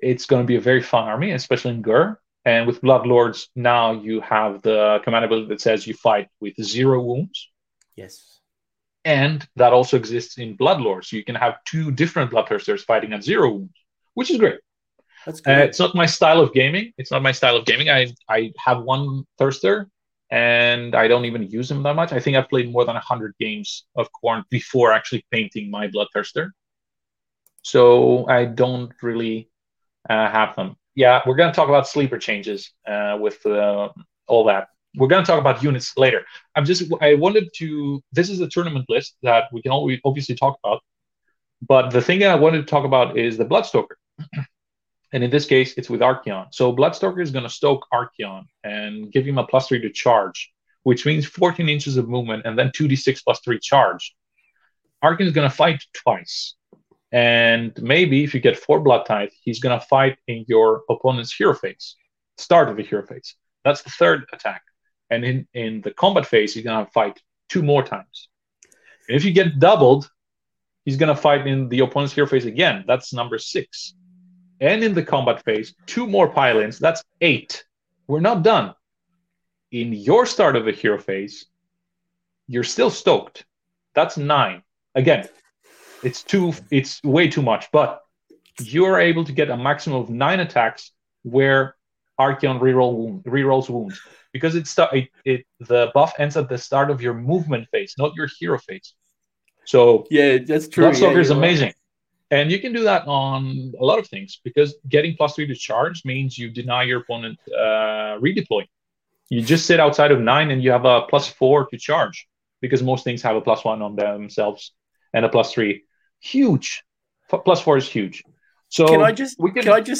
it's going to be a very fun army, especially in Gur. And with Bloodlords, now you have the command ability that says you fight with 0 wounds. Yes. And that also exists in Bloodlords. So you can have 2 different Bloodthirsters fighting at 0 wounds, which is great. That's good. It's not my style of gaming. I have 1 Thirster, and I don't even use him that much. I think I've played more than 100 games of Khorne before actually painting my Bloodthirster. So I don't really have them. Yeah, we're going to talk about sleeper changes with all that. We're going to talk about units later. This is a tournament list that we can obviously talk about. But the thing that I wanted to talk about is the Bloodstoker. And in this case, it's with Archaon. So Bloodstoker is going to stoke Archaon and give him a +3 to charge, which means 14 inches of movement and then 2d6 +3 charge. Archaon is going to fight twice. And maybe if you get 4 Blood Tithe, he's going to fight in your opponent's hero phase, start of the hero phase. That's the 3rd attack. And in the combat phase, he's going to fight 2 more times. And if you get doubled, he's going to fight in the opponent's hero phase again. That's number 6. And in the combat phase, 2 more pylons. That's 8. We're not done. In your start of the hero phase, you're still stoked. That's 9. Again, it's way too much, but you're able to get a maximum of 9 attacks where Archaon rerolls wounds, because the buff ends at the start of your movement phase, not your hero phase. So yeah, that's true. Bloodstoker is amazing, right. And you can do that on a lot of things because getting +3 to charge means you deny your opponent redeploy. You just sit outside of 9 and you have a +4 to charge because most things have a +1 on themselves and a +3. Huge. +4 is huge. So can I just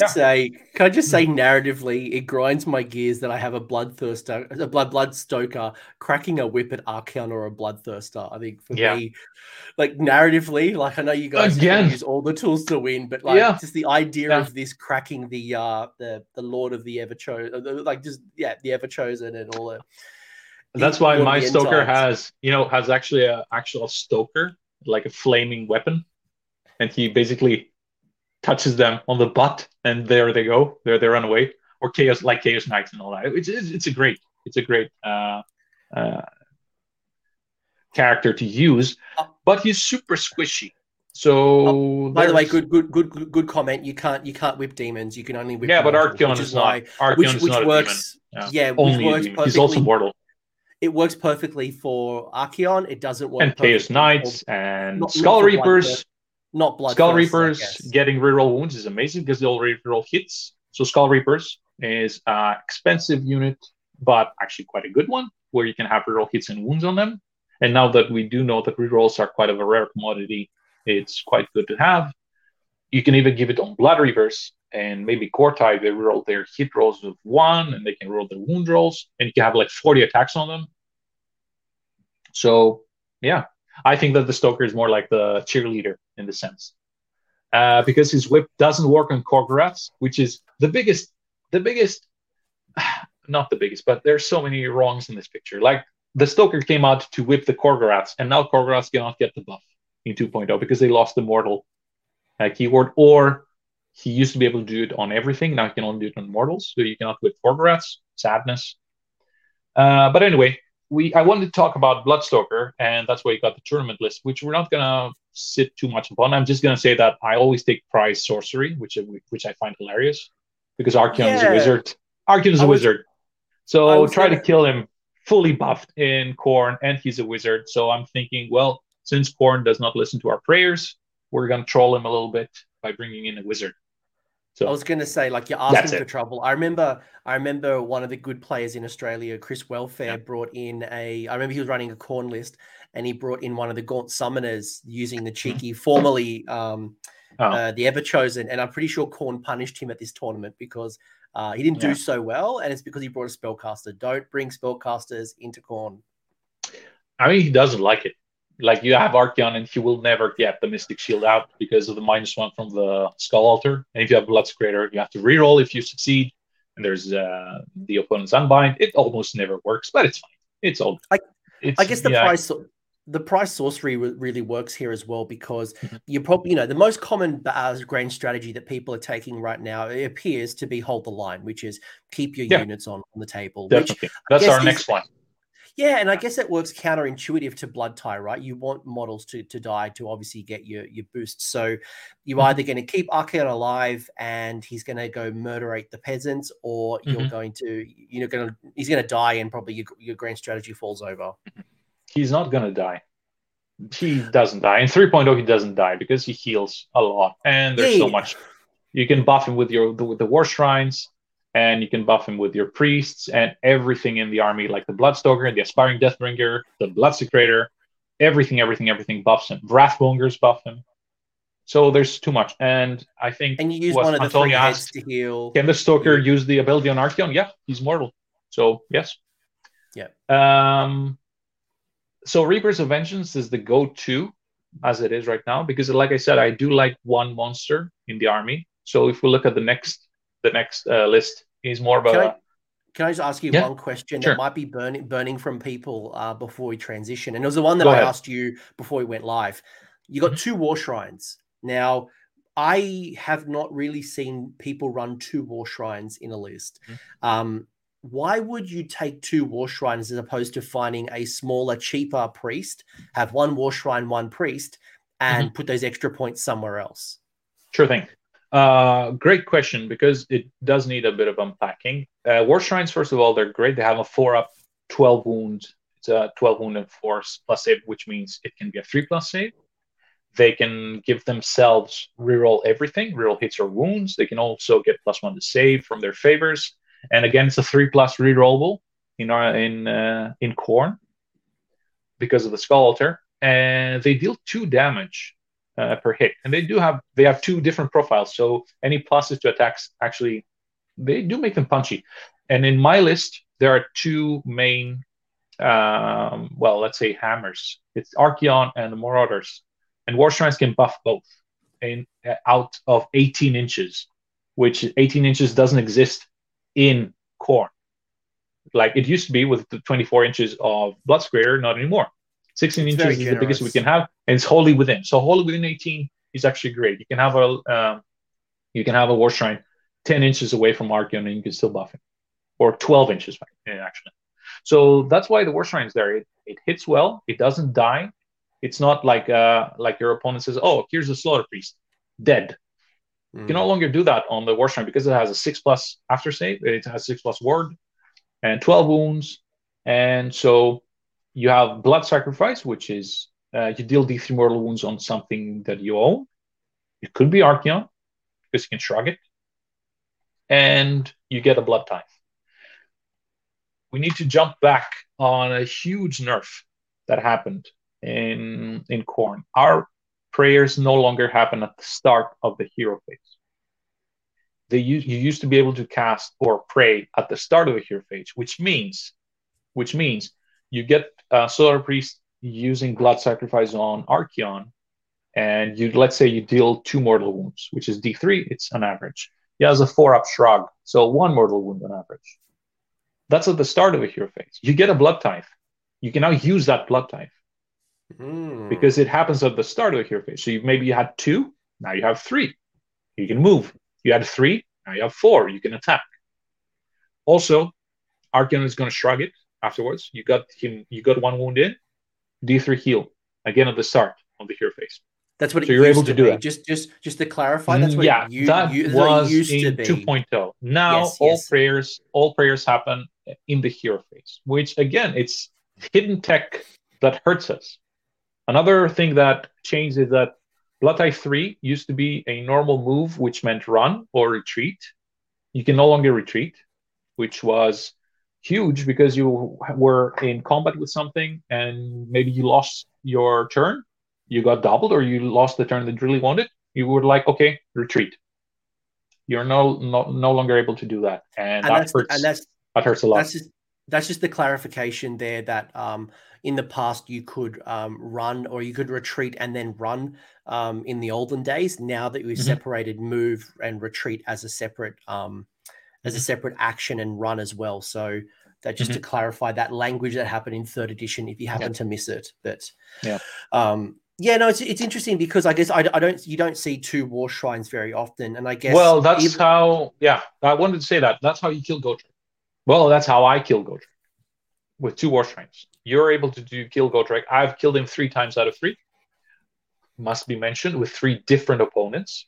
say narratively, it grinds my gears that I have a Bloodthirster, a Bloodstoker cracking a whip at Archaon or a Bloodthirster. I think for me, like narratively, like I know you guys use all the tools to win, but like just the idea of this cracking the Lord of the Ever Chosen, like just the Ever Chosen and all that. That's why my Stoker has actually an actual Stoker like a flaming weapon, and he basically touches them on the butt, and there they go. There they run away. Or chaos, like Chaos Knights and all that. It's a great character to use, but he's super squishy. So by the way, good comment. You can't whip demons. You can only whip. Yeah, mortals, but Archaon is not. Archaon's not a demon. Yeah, only works a demon. He's also mortal. It works perfectly for Archaon. It doesn't work. And Chaos Knights and Skull Reapers. Not blood. Skull Reapers getting reroll wounds is amazing because they'll reroll hits. So Skull Reapers is an expensive unit, but actually quite a good one, where you can have reroll hits and wounds on them. And now that we do know that rerolls are quite of a rare commodity, it's quite good to have. You can even give it on Blood Reavers, and maybe Core Type, they reroll their hit rolls with 1, and they can roll their wound rolls, and you can have like 40 attacks on them. So, yeah. I think that the Stoker is more like the cheerleader in the sense. Because his whip doesn't work on Korgoraths, which is but there's so many wrongs in this picture. Like, the Stoker came out to whip the Korgoraths, and now Korgoraths cannot get the buff in 2.0 because they lost the mortal keyword, or he used to be able to do it on everything. Now he can only do it on mortals, so you cannot whip Korgoraths. Sadness. But anyway, I wanted to talk about Bloodstoker, and that's why you got the tournament list, which we're not going to sit too much upon. I'm just going to say that I always take prize sorcery, which I find hilarious, because Archaon is a wizard. Archaon is a wizard. So try to kill him fully buffed in Khorne, and he's a wizard. So I'm thinking, well, since Khorne does not listen to our prayers, we're going to troll him a little bit by bringing in a wizard. So, I was going to say, like, you're asking for trouble. I remember one of the good players in Australia, Chris Welfare, brought in I remember he was running a Khorne list, and he brought in one of the Gaunt Summoners using the cheeky, formerly the Everchosen. And I'm pretty sure Khorne punished him at this tournament because he didn't do so well, and it's because he brought a Spellcaster. Don't bring Spellcasters into Khorne. I mean, he doesn't like it. Like, you have Archaon, and he will never get the Mystic Shield out because of the -1 from the Skull Altar. And if you have Bloodsecrator, you have to reroll if you succeed. And there's the opponent's Unbind. It almost never works, but it's fine. It's all. I guess the price sorcery really works here as well, because you probably, the most common grand strategy that people are taking right now, it appears to be hold the line, which is keep your units on the table. Definitely. That's our next one. Yeah, and I guess that works counterintuitive to Blood Tithe, right? You want models to die to obviously get your boost. So you're either going to keep Archaon alive and he's going to go murderate the peasants, or you're going to he's going to die and probably your grand strategy falls over. He's not going to die. He doesn't die. In 3.0, he doesn't die because he heals a lot, and there's so much. You can buff him with the Warshrines. And you can buff him with your priests and everything in the army, like the Bloodstoker, the Aspiring Deathbringer, the Bloodsecrator, everything buffs him. Wrathbongers buff him. So there's too much. And I think... And you use one of the three heads to heal. Can the Stoker use the ability on Archaon? Yeah, he's mortal. So, yes. Yeah. So Reapers of Vengeance is the go-to, as it is right now, because like I said, I do like one monster in the army. So if we look at the next list is more about... Can I just ask you one question that might be burning from people before we transition? And it was the one that I asked you before we went live. You got two Warshrines. Now, I have not really seen people run two Warshrines in a list. Why would you take two Warshrines as opposed to finding a smaller, cheaper priest, have one Warshrine, one priest, and put those extra points somewhere else? Sure thing. Great question, because it does need a bit of unpacking. Warshrines, first of all, they're great. They have a 4-up, 12 wound. It's a 12 wound and 4+ save, which means it can be a 3+ save. They can give themselves reroll everything, reroll hits or wounds. They can also get +1 to save from their favors. And again, it's a 3+ rerollable in Khorne because of the Skull Altar. And they deal 2 damage. Per hit, and they have two different profiles, so any pluses to attacks, actually they do make them punchy. And in my list there are two main let's say hammers. It's Archaon and the Marauders, and Warshrines can buff both in out of 18 inches, which 18 inches doesn't exist in Khorne. Like it used to be with the 24 inches of Bloodsecrator, not anymore. 16 inches is the biggest we can have, and it's wholly within. So wholly within 18 is actually great. You can have a Warshrine 10 inches away from Archaon, and you can still buff him, or 12 inches actually. So that's why the Warshrine is there. It hits well. It doesn't die. It's not like your opponent says, "Oh, here's the Slaughter Priest, dead." Mm-hmm. You can no longer do that on the Warshrine because it has a 6+ after save. It has 6+ ward and 12 wounds, and so you have Blood Sacrifice, which is you deal D3 mortal wounds on something that you own. It could be Archaon because you can shrug it, and you get a Blood Tithe. We need to jump back on a huge nerf that happened in Khorne. Our prayers no longer happen at the start of the hero phase. You used to be able to cast or pray at the start of the hero phase, which means you get Solar Priest using Blood Sacrifice on Archaon, and let's say you deal 2 mortal wounds, which is D3. It's on average. He has a 4+ shrug, so 1 mortal wound on average. That's at the start of a hero phase. You get a Blood Tithe. You can now use that Blood Tithe because it happens at the start of a hero phase. So maybe you had 2, now you have 3. You can move. You had 3, now you have 4. You can attack. Also, Archaon is going to shrug it afterwards. You got 1 wound in, D3 heal again at the start of the hero phase. That's what you're able to do that. Just to clarify, that's what it used to be. 2.0. Now all prayers happen in the hero phase, which again, it's hidden tech that hurts us. Another thing that changed is that Blood Tithe 3 used to be a normal move, which meant run or retreat. You can no longer retreat, which was huge because you were in combat with something and maybe you lost your turn. You got doubled, or you lost the turn that you really wanted. You were like, okay, retreat. You're no longer able to do that, and that hurts a lot. That's just the clarification there. That in the past you could run, or you could retreat and then run in the olden days. Now that we've separated move and retreat as a separate action, and run as well. So that just to clarify that language that happened in 3rd edition, if you happen to miss it, but it's interesting because I guess you don't see 2 war shrines very often, and I guess I wanted to say that's how you kill Gotrek. Well, that's how I kill Gotrek with 2 war shrines. You're able to kill Gotrek. I've killed him 3 times out of 3. Must be mentioned with 3 different opponents.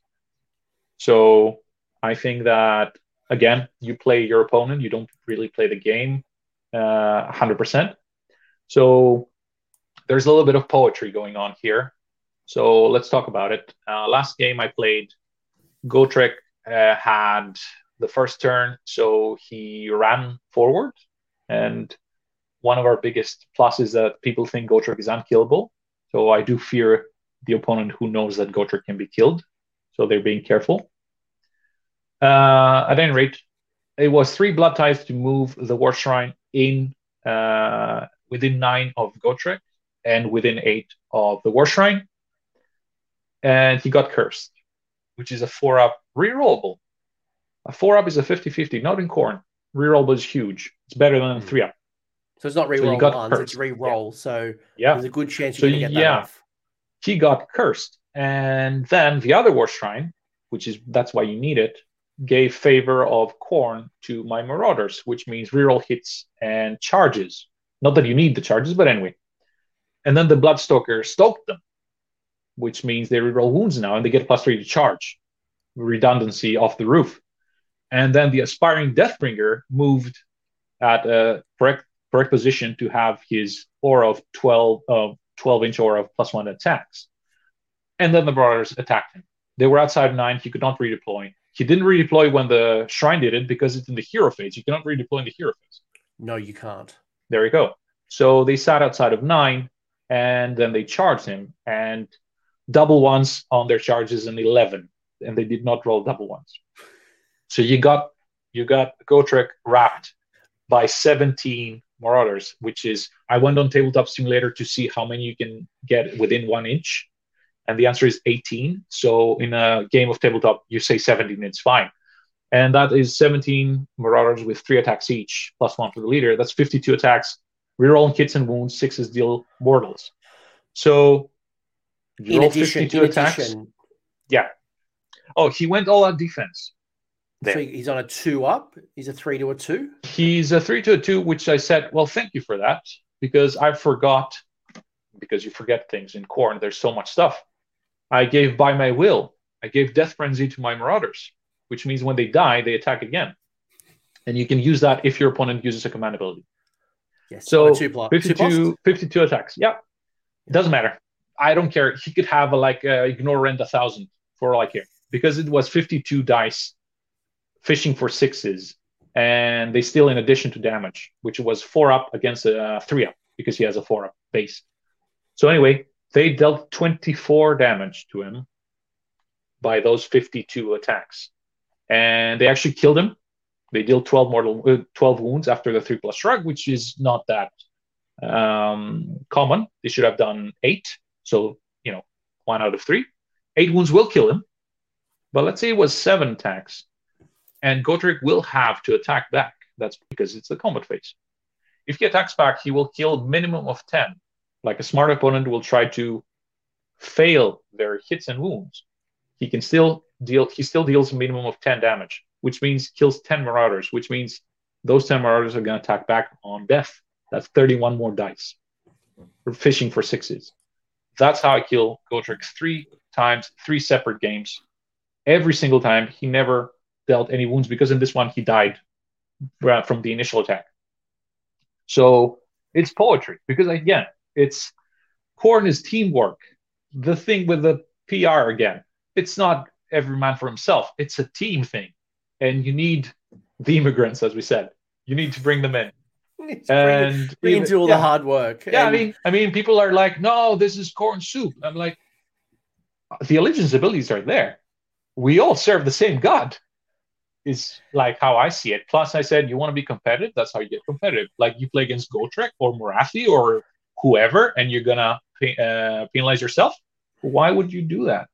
So I think that again, you play your opponent. You don't really play the game 100%. So there's a little bit of poetry going on here. So let's talk about it. Last game I played, Gotrek had the first turn. So he ran forward. And one of our biggest pluses is that people think Gotrek is unkillable. So I do fear the opponent who knows that Gotrek can be killed. So they're being careful. At any rate, it was 3 Blood Tithes to move the War Shrine in within 9 of Gotrek and within 8 of the War Shrine. And he got cursed, which is a 4+ rerollable. A 4+ is a 50-50, not in Khorne. Rerollable is huge. It's better than a 3+. So it's not reroll, it's reroll. So there's a good chance you're going to get that off. He got cursed. And then the other War Shrine, that's why you need it, gave favor of Khorne to my Marauders, which means reroll hits and charges. Not that you need the charges, but anyway. And then the Bloodstoker stoked them, which means they reroll wounds now, and they get +3 to charge. Redundancy off the roof. And then the Aspiring Deathbringer moved at a correct position to have his aura of 12-inch aura of +1 attacks. And then the Marauders attacked him. They were outside 9. He could not redeploy. He didn't redeploy when the shrine did it because it's in the hero phase. You cannot redeploy in the hero phase. No, you can't. There you go. So they sat outside of 9, and then they charged him, and double ones on their charges in 11, and they did not roll double ones. So you got Gotrek wrapped by 17 Marauders, which is, I went on Tabletop Simulator to see how many you can get within 1 inch. And the answer is 18. So in a game of tabletop, you say 17, it's fine. And that is 17 Marauders with 3 attacks each, +1 for the leader. That's 52 attacks, reroll hits and wounds, 6s deal mortals. So in addition, 52 attacks. Addition, yeah. Oh, he went all out defense. So he's on a 2-up. He's a 3 to a 2. He's a 3 to a 2, which I said, well, thank you for that, because I forgot, because you forget things in Khorne. There's so much stuff. I gave by my will. I gave Death Frenzy to my Marauders, which means when they die, they attack again. And you can use that if your opponent uses a command ability. Yes. So 52 attacks. Yeah. It doesn't matter. I don't care. He could have a, like ignore rend 1,000 for all I care, because it was 52 dice fishing for 6s, and they still in addition to damage, which was 4-up against a 3-up, because he has a 4-up base. So anyway, they dealt 24 damage to him by those 52 attacks, and they actually killed him. They dealt 12 wounds after the 3+ shrug, which is not that common. They should have done 8. So, 1 out of 3. 8 wounds will kill him, but let's say it was 7 attacks. And Gotrek will have to attack back. That's because it's the combat phase. If he attacks back, he will kill minimum of 10. Like a smart opponent will try to fail their hits and wounds. He still deals a minimum of 10 damage, which means kills 10 Marauders, which means those 10 Marauders are going to attack back on death. That's 31 more dice. We're fishing for 6s. That's how I kill Gotrek 3 times, 3 separate games. Every single time, he never dealt any wounds, because in this one he died from the initial attack. So it's poetry, because again, it's Khorne is teamwork. The thing with the PR again, it's not every man for himself. It's a team thing, and you need the immigrants, as we said. You need to bring them in. And we do all the hard work. Yeah, and... I mean, people are like, "No, this is Khorne soup." I'm like, the allegiance abilities are there. We all serve the same God. Is like how I see it. Plus, I said, you want to be competitive? That's how you get competitive. Like, you play against Gotrek or Morathi or whoever, and you're going to penalize yourself? Why would you do that?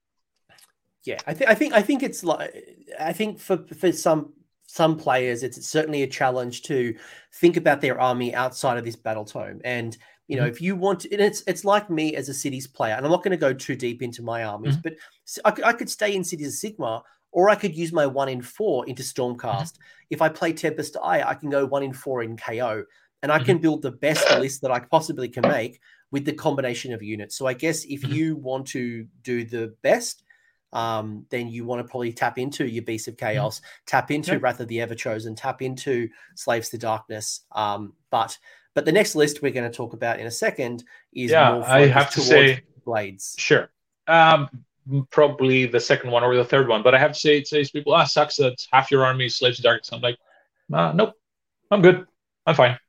Yeah, I think it's like, I think for some players, it's certainly a challenge to think about their army outside of this battle tome. And, mm-hmm. if you want, and it's like me as a cities player, and I'm not going to go too deep into my armies, mm-hmm. but I could stay in Cities of Sigmar, or I could use my 1 in 4 into Stormcast. Mm-hmm. If I play Tempest Eye, I can go 1 in 4 in KO, and I mm-hmm. can build the best list that I possibly can make with the combination of units. So I guess if mm-hmm. you want to do the best, then you want to probably tap into your Beasts of Chaos, mm-hmm. tap into yep. Wrath of the Everchosen, tap into Slaves to Darkness. But the next list we're going to talk about in a second is more focused towards Blades. Sure. Probably the second one or the third one, but I have to say, it says people, sucks that half your army is Slaves to Darkness. I'm like, nope, I'm good. I'm fine.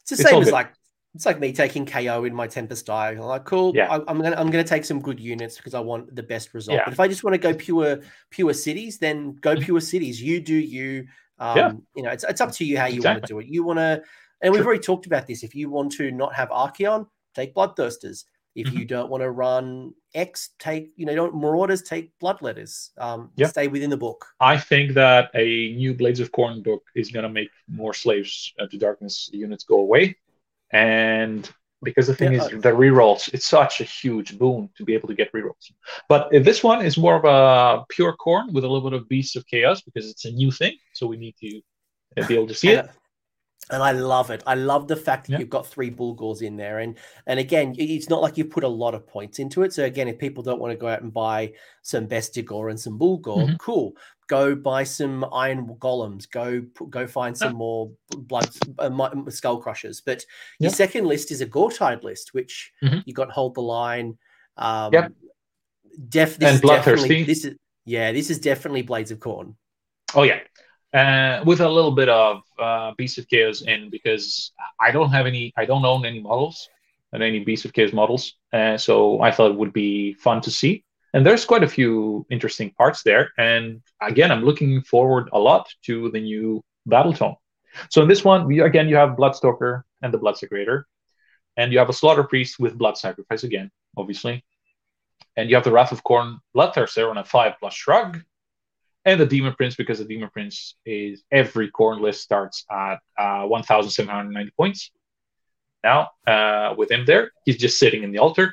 It's the same as like, it's like me taking KO in my Tempest Eye. I'm like, cool. Yeah. I'm gonna take some good units because I want the best result. Yeah. But if I just want to go pure cities, then go pure cities. You do you. It's up to you how you want to do it. You want to, and we've already talked about this. If you want to not have Archaon, take Bloodthirsters. If mm-hmm. you don't want to run X, take Marauders, take Blood Letters. Stay within the book. I think that a new Blades of Khorne book is going to make more Slaves to Darkness units go away. And because the thing is the rerolls, it's such a huge boon to be able to get rerolls. But this one is more of a pure Khorne with a little bit of Beasts of Chaos, because it's a new thing, so we need to be able to see it. And I love it. I love the fact that you've got 3 Bulgors in there. And again, it's not like you've put a lot of points into it. So again, if people don't want to go out and buy some Bestigor and some Bulgor, mm-hmm. cool. Go buy some Iron Golems. Go find some more Skull Crushers. But your second list is a Gore Tithe list, which mm-hmm. you got Hold the Line. And Bloodthirsty. This is definitely Blades of Khorne. Oh, yeah. With a little bit of Beasts of Chaos in, because I don't own any models and any Beasts of Chaos models, so I thought it would be fun to see. And there's quite a few interesting parts there. And again, I'm looking forward a lot to the new battle tome. So in this one, you have Bloodstoker and the Bloodsecrator, and you have a Slaughter Priest with Blood Sacrifice again, obviously, and you have the Wrath of Khorne Bloodthirster on a 5+ shrug. And the Demon Prince, because the Demon Prince is every Khorne list starts at 1,790 points. Now, with him there, he's just sitting in the altar.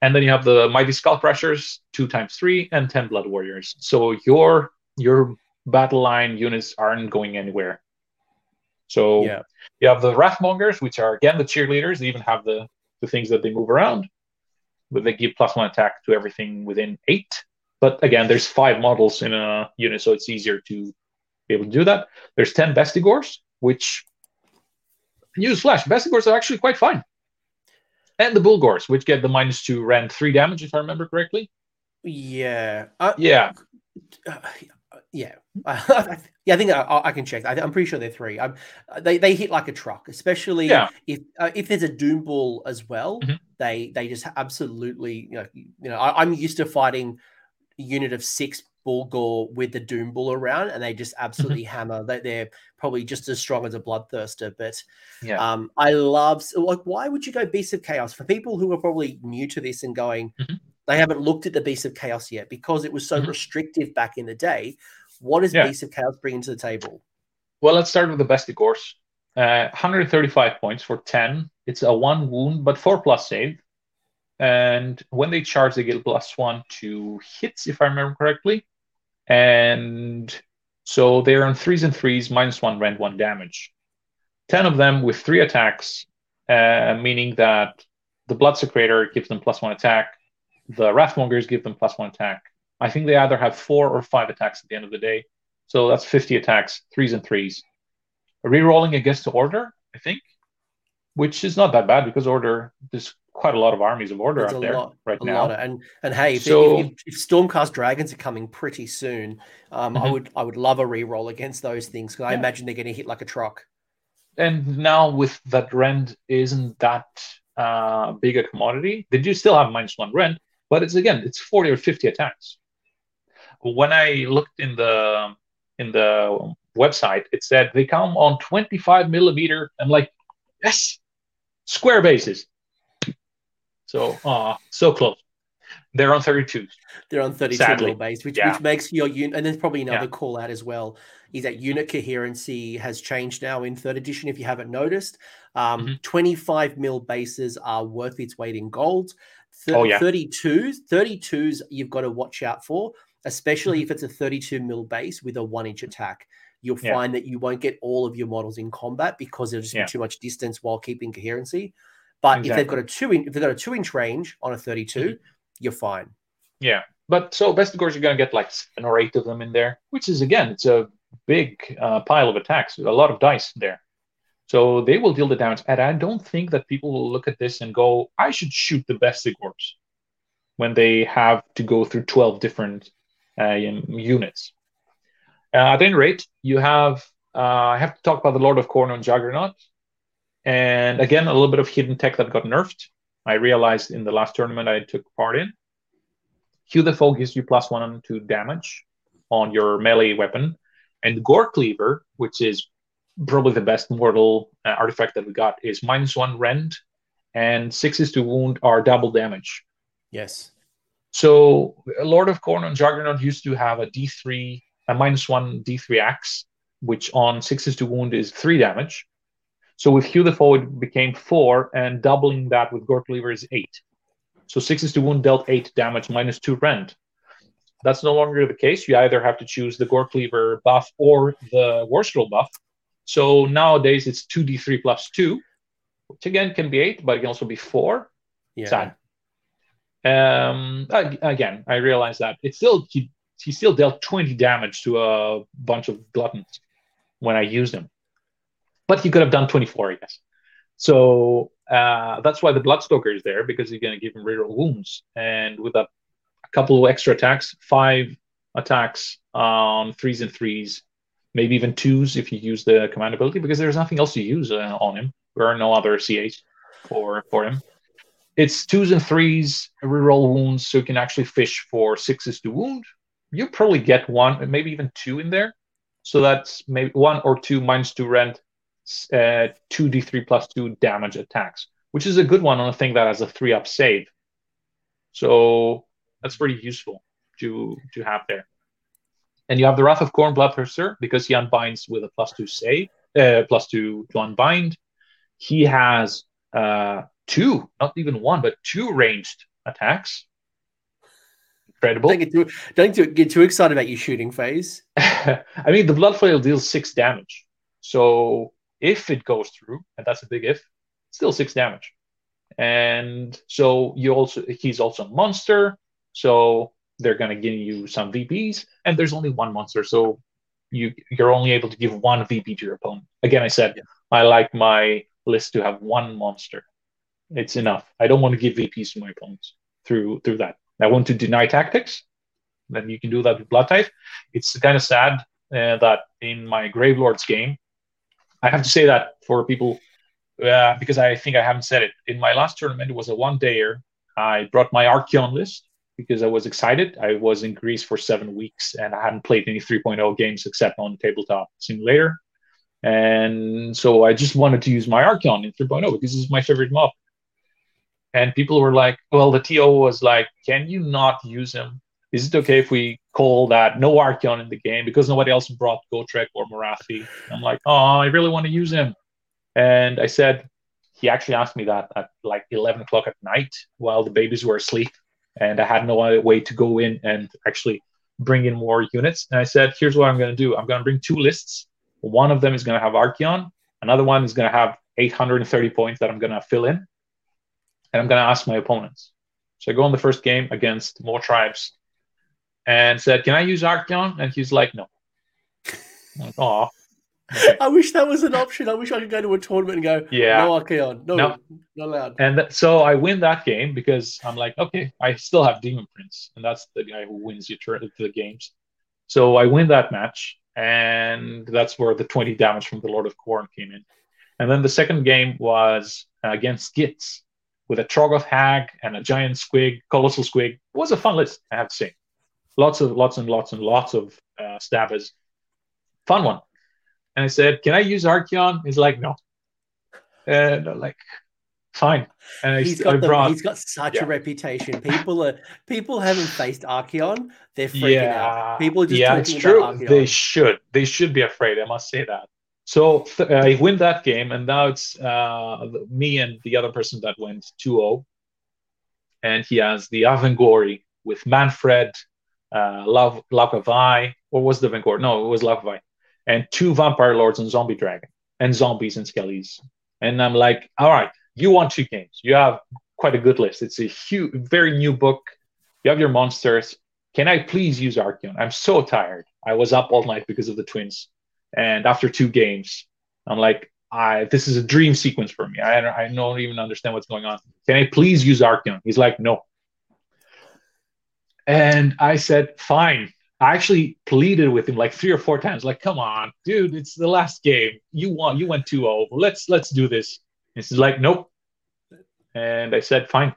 And then you have the Mighty Skull Crushers, 2 times 3, and 10 Blood Warriors. So your battle line units aren't going anywhere. So yeah. You have the Wrathmongers, which are, again, the cheerleaders. They even have the things that they move around. But they give +1 attack to everything within 8. But again, there's 5 models in a unit, so it's easier to be able to do that. There's 10 Bestigors, which use flash. Bestigors are actually quite fine. And the Bulgors, which get the -2 rend 3 damage, if I remember correctly. Yeah. I think I can check. I'm pretty sure they're 3. They hit like a truck, especially if there's a Doom Ball as well. Mm-hmm. They just absolutely I'm used to fighting a unit of 6 Bulgor with the Doom Ball around, and they just absolutely hammer. They're probably just as strong as a Bloodthirster. But I love why would you go Beasts of Chaos for people who are probably new to this and going they haven't looked at the Beasts of Chaos yet because it was so restrictive back in the day. What does Beasts of Chaos bring to the table? Well, let's start with the Bestigors. 135 points for 10. It's a 1 wound, but 4+ save. And when they charge, they get +1 to hits, if I remember correctly. And so they're on 3s and 3s, -1 rend, 1 damage. 10 of them with 3 attacks, meaning that the Bloodsecrator gives them +1 attack. The Wrathmongers give them +1 attack. I think they either have 4 or 5 attacks at the end of the day. So that's 50 attacks, 3s and 3s. Rerolling against the Order, I think, which is not that bad because Order, there's quite a lot of armies of Order out there right now. And hey, if Stormcast Dragons are coming pretty soon, I would love a reroll against those things because I imagine they're getting hit like a truck. And now with that rend isn't that big a commodity. They do still have -1 rend, but it's 40 or 50 attacks. When I looked in the website, it said they come on 25 millimeter. I'm like, yes, square bases. So, so close. They're on 32. They're on 32 mil base, which makes your unit. And there's probably another call out as well is that unit coherency has changed now in 3rd edition. If you haven't noticed, 25 mil bases are worth its weight in gold. 32s you've got to watch out for, especially if it's a 32 mil base with a 1-inch attack. You'll find that you won't get all of your models in combat because there'll just be too much distance while keeping coherency. But if they've got a 2-inch range on a 32, you're fine. Yeah, but so Bestigors, you're going to get like 7 or 8 of them in there, which is it's a big pile of attacks, a lot of dice there. So they will deal the damage, and I don't think that people will look at this and go, "I should shoot the Bestigors," when they have to go through 12 different units. At any rate, you have I have to talk about the Lord of Khorne and Juggernaut. And again, a little bit of hidden tech that got nerfed. I realized in the last tournament I took part in. Hugh the Foe gives you +1 to damage on your melee weapon. And Gore Cleaver, which is probably the best mortal artifact that we got, is -1 rend. And 6s to wound are double damage. Yes. So Lord of Khorne and Juggernaut used to have a -1 D3 axe, which on 6s to wound is 3 damage. So with Hugh the Foe, it became 4, and doubling that with Gore Cleaver is 8. So 6s to wound dealt 8 damage, -2 rend. That's no longer the case. You either have to choose the Gore Cleaver buff or the War Scroll buff. So nowadays, it's 2d3 +2, which again can be 8, but it can also be 4. Yeah. Again, I realized that he still dealt 20 damage to a bunch of gluttons when I used him. But he could have done 24, I guess. So that's why the Bloodstoker is there, because you're going to give him reroll wounds. And with a couple of extra attacks, 5 attacks on 3s and 3s, maybe even 2s if you use the command ability, because there's nothing else to use on him. There are no other CH for him. It's 2s and 3s, reroll wounds, so you can actually fish for 6s to wound. You probably get 1, maybe even 2 in there. So that's maybe 1 or 2 -2 rend. 2d3 +2 damage attacks, which is a good one on a thing that has a 3-up save. So that's pretty useful to have there. And you have the Wrath of Khorne Bloodthirster, because he unbinds with a +2 save, +2 to unbind. He has 2, not even 1, but 2 ranged attacks. Incredible. Don't get too excited about your shooting phase. I mean, the Bloodflail deals 6 damage. So if it goes through, and that's a big if, still 6 damage. And so he's also a monster. So they're going to give you some VPs, and there's only one monster. So you're only able to give one VP to your opponent. Again, I said, I like my list to have one monster. It's enough. I don't want to give VPs to my opponents through that. I want to deny tactics. Then you can do that with Blood Tithe. It's kind of sad that in my Gravelords game, I have to say that for people, because I think I haven't said it. In my last tournament, it was a one-dayer. I brought my Archaon list because I was excited. I was in Greece for 7 weeks, and I hadn't played any 3.0 games except on Tabletop Simulator. And so I just wanted to use my Archaon in 3.0 because this is my favorite mob. And people were like, well, the TO was like, can you not use him? Is it okay if we call that no Archaon in the game because nobody else brought Gotrek or Morathi? I'm like, oh, I really want to use him. And I said, he actually asked me that at like 11 o'clock at night while the babies were asleep. And I had no other way to go in and actually bring in more units. And I said, here's what I'm going to do. I'm going to bring 2 lists. One of them is going to have Archaon. Another one is going to have 830 points that I'm going to fill in. And I'm going to ask my opponents. So I go on the first game against more tribes and said, can I use Archaon? And he's like, no. I'm like, oh. Okay. I wish that was an option. I wish I could go to a tournament and go, no Archaon. No, not allowed. And so I win that game because I'm like, okay, I still have Demon Prince. And that's the guy who wins the games. So I win that match. And that's where the 20 damage from the Lord of Khorne came in. And then the second game was against Gitz, with a Trogoth Hag and a giant squig, colossal squig. It was a fun list, I have to say. Lots and lots of stabbers. Fun one. And I said, can I use Archaon? He's like, no. And I'm like, fine. And he's got such a reputation. People haven't faced Archaon. They're freaking out. People are just talking about Archaon. They should. They should be afraid. I must say that. So I win that game, and now it's me and the other person that went 2-0. And he has the Avengori with Manfred, Lakavai, or was the Avengori? No, it was Lakavai. And 2 Vampire Lords and Zombie Dragon, and Zombies and Skellies. And I'm like, all right, you won 2 games. You have quite a good list. It's a huge, very new book. You have your monsters. Can I please use Archaon? I'm so tired. I was up all night because of the twins. And after 2 games, I'm like, this is a dream sequence for me. I don't even understand what's going on. Can I please use Archaon? He's like, no. And I said, fine. I actually pleaded with him like 3 or 4 times. Like, come on, dude, it's the last game. You went 2-0. Let's do this. And he's like, nope. And I said, fine.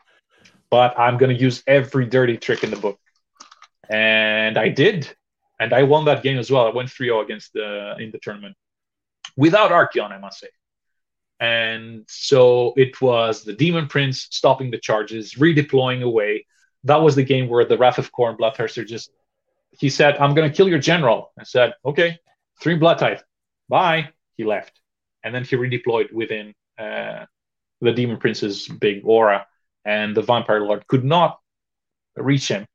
But I'm going to use every dirty trick in the book. And I did. And I won that game as well. I went 3-0 in the tournament without Archaon, I must say. And so it was the Demon Prince stopping the charges, redeploying away. That was the game where the Wrath of Khorne Bloodthirster he said, I'm going to kill your general. I said, okay, 3 Blood Tithe. Bye. He left. And then he redeployed within the Demon Prince's big aura. And the Vampire Lord could not reach him.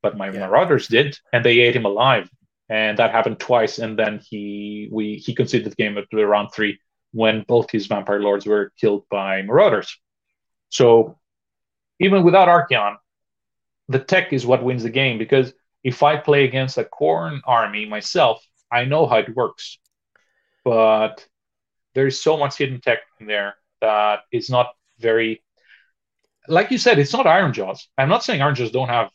But my Marauders did, and they ate him alive, and that happened twice. And then he conceded the game at round 3 when both his Vampire Lords were killed by Marauders. So even without Archaon, the tech is what wins the game, because if I play against a Khorne army myself, I know how it works. But there's so much hidden tech in there that it's not very, like you said, it's not Ironjawz. I'm not saying Ironjawz don't have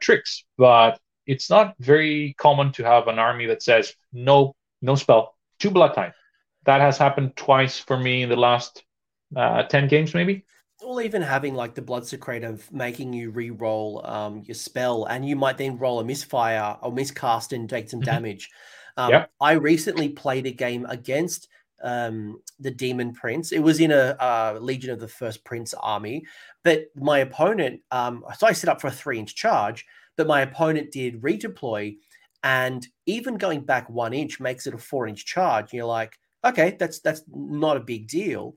tricks, but it's not very common to have an army that says no spell, 2 Blood Tithe. That has happened twice for me in the last 10 games, maybe. Or even having like the Bloodsecrator making you re-roll your spell, and you might then roll a misfire or miscast and take some damage. I recently played a game against the Demon Prince. It was in a Legion of the First Prince army, but my opponent, so I set up for a 3-inch charge, but my opponent did redeploy, and even going back 1 inch makes it a 4-inch charge. You're like, okay, that's not a big deal.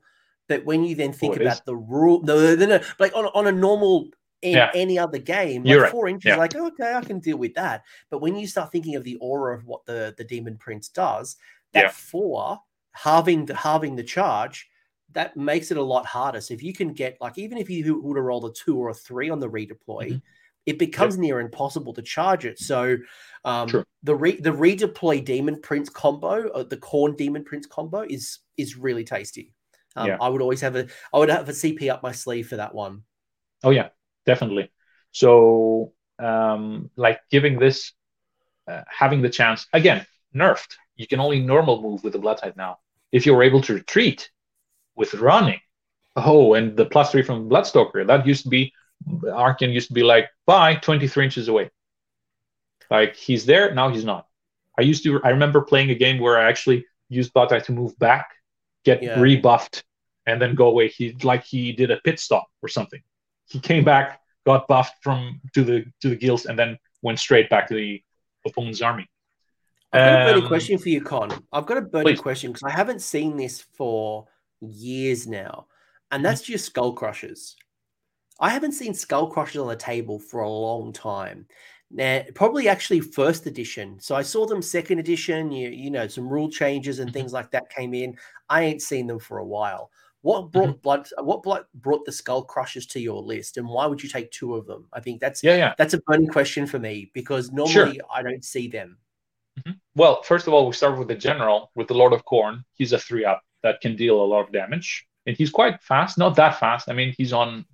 But when you then think about the rule, no, like on a normal in any other game. Like 4 inches, like, okay, I can deal with that. But when you start thinking of the aura of what the Demon Prince does, that 4, halving the charge, that makes it a lot harder. So if you can get, like, even if you would have rolled a 2 or a 3 on the redeploy, it becomes near impossible to charge it. So the redeploy Demon Prince combo, the Khorne Demon Prince combo is really tasty. I would have a CP up my sleeve for that one. Oh yeah, definitely. So like giving this, having the chance, again, nerfed. You can only normal move with the Blood Tithe now. If you're able to retreat with running, and the +3 from Bloodstoker, that used to be, Archaon used to be like, bye, 23 inches away. Like, he's there, now he's not. I remember playing a game where I actually used Blood Tithe to move back, get rebuffed, and then go away. He did a pit stop or something. He came back, got buffed to the guilds, and then went straight back to the opponent's army. I've got a burning question for you, Kon. I've got a burning question because I haven't seen this for years now, and that's just Skull Crushers. I haven't seen Skull Crushers on the table for a long time. Now, probably actually first edition. So I saw them second edition. You know, some rule changes and things like that came in. I ain't seen them for a while. What brought brought the Skull Crushers to your list, and why would you take 2 of them? I think that's that's a burning question for me because normally I don't see them. Well, first of all, we start with the general, with the Lord of Khorne. He's a 3+ that can deal a lot of damage, and he's quite fast. Not that fast. I mean, he's on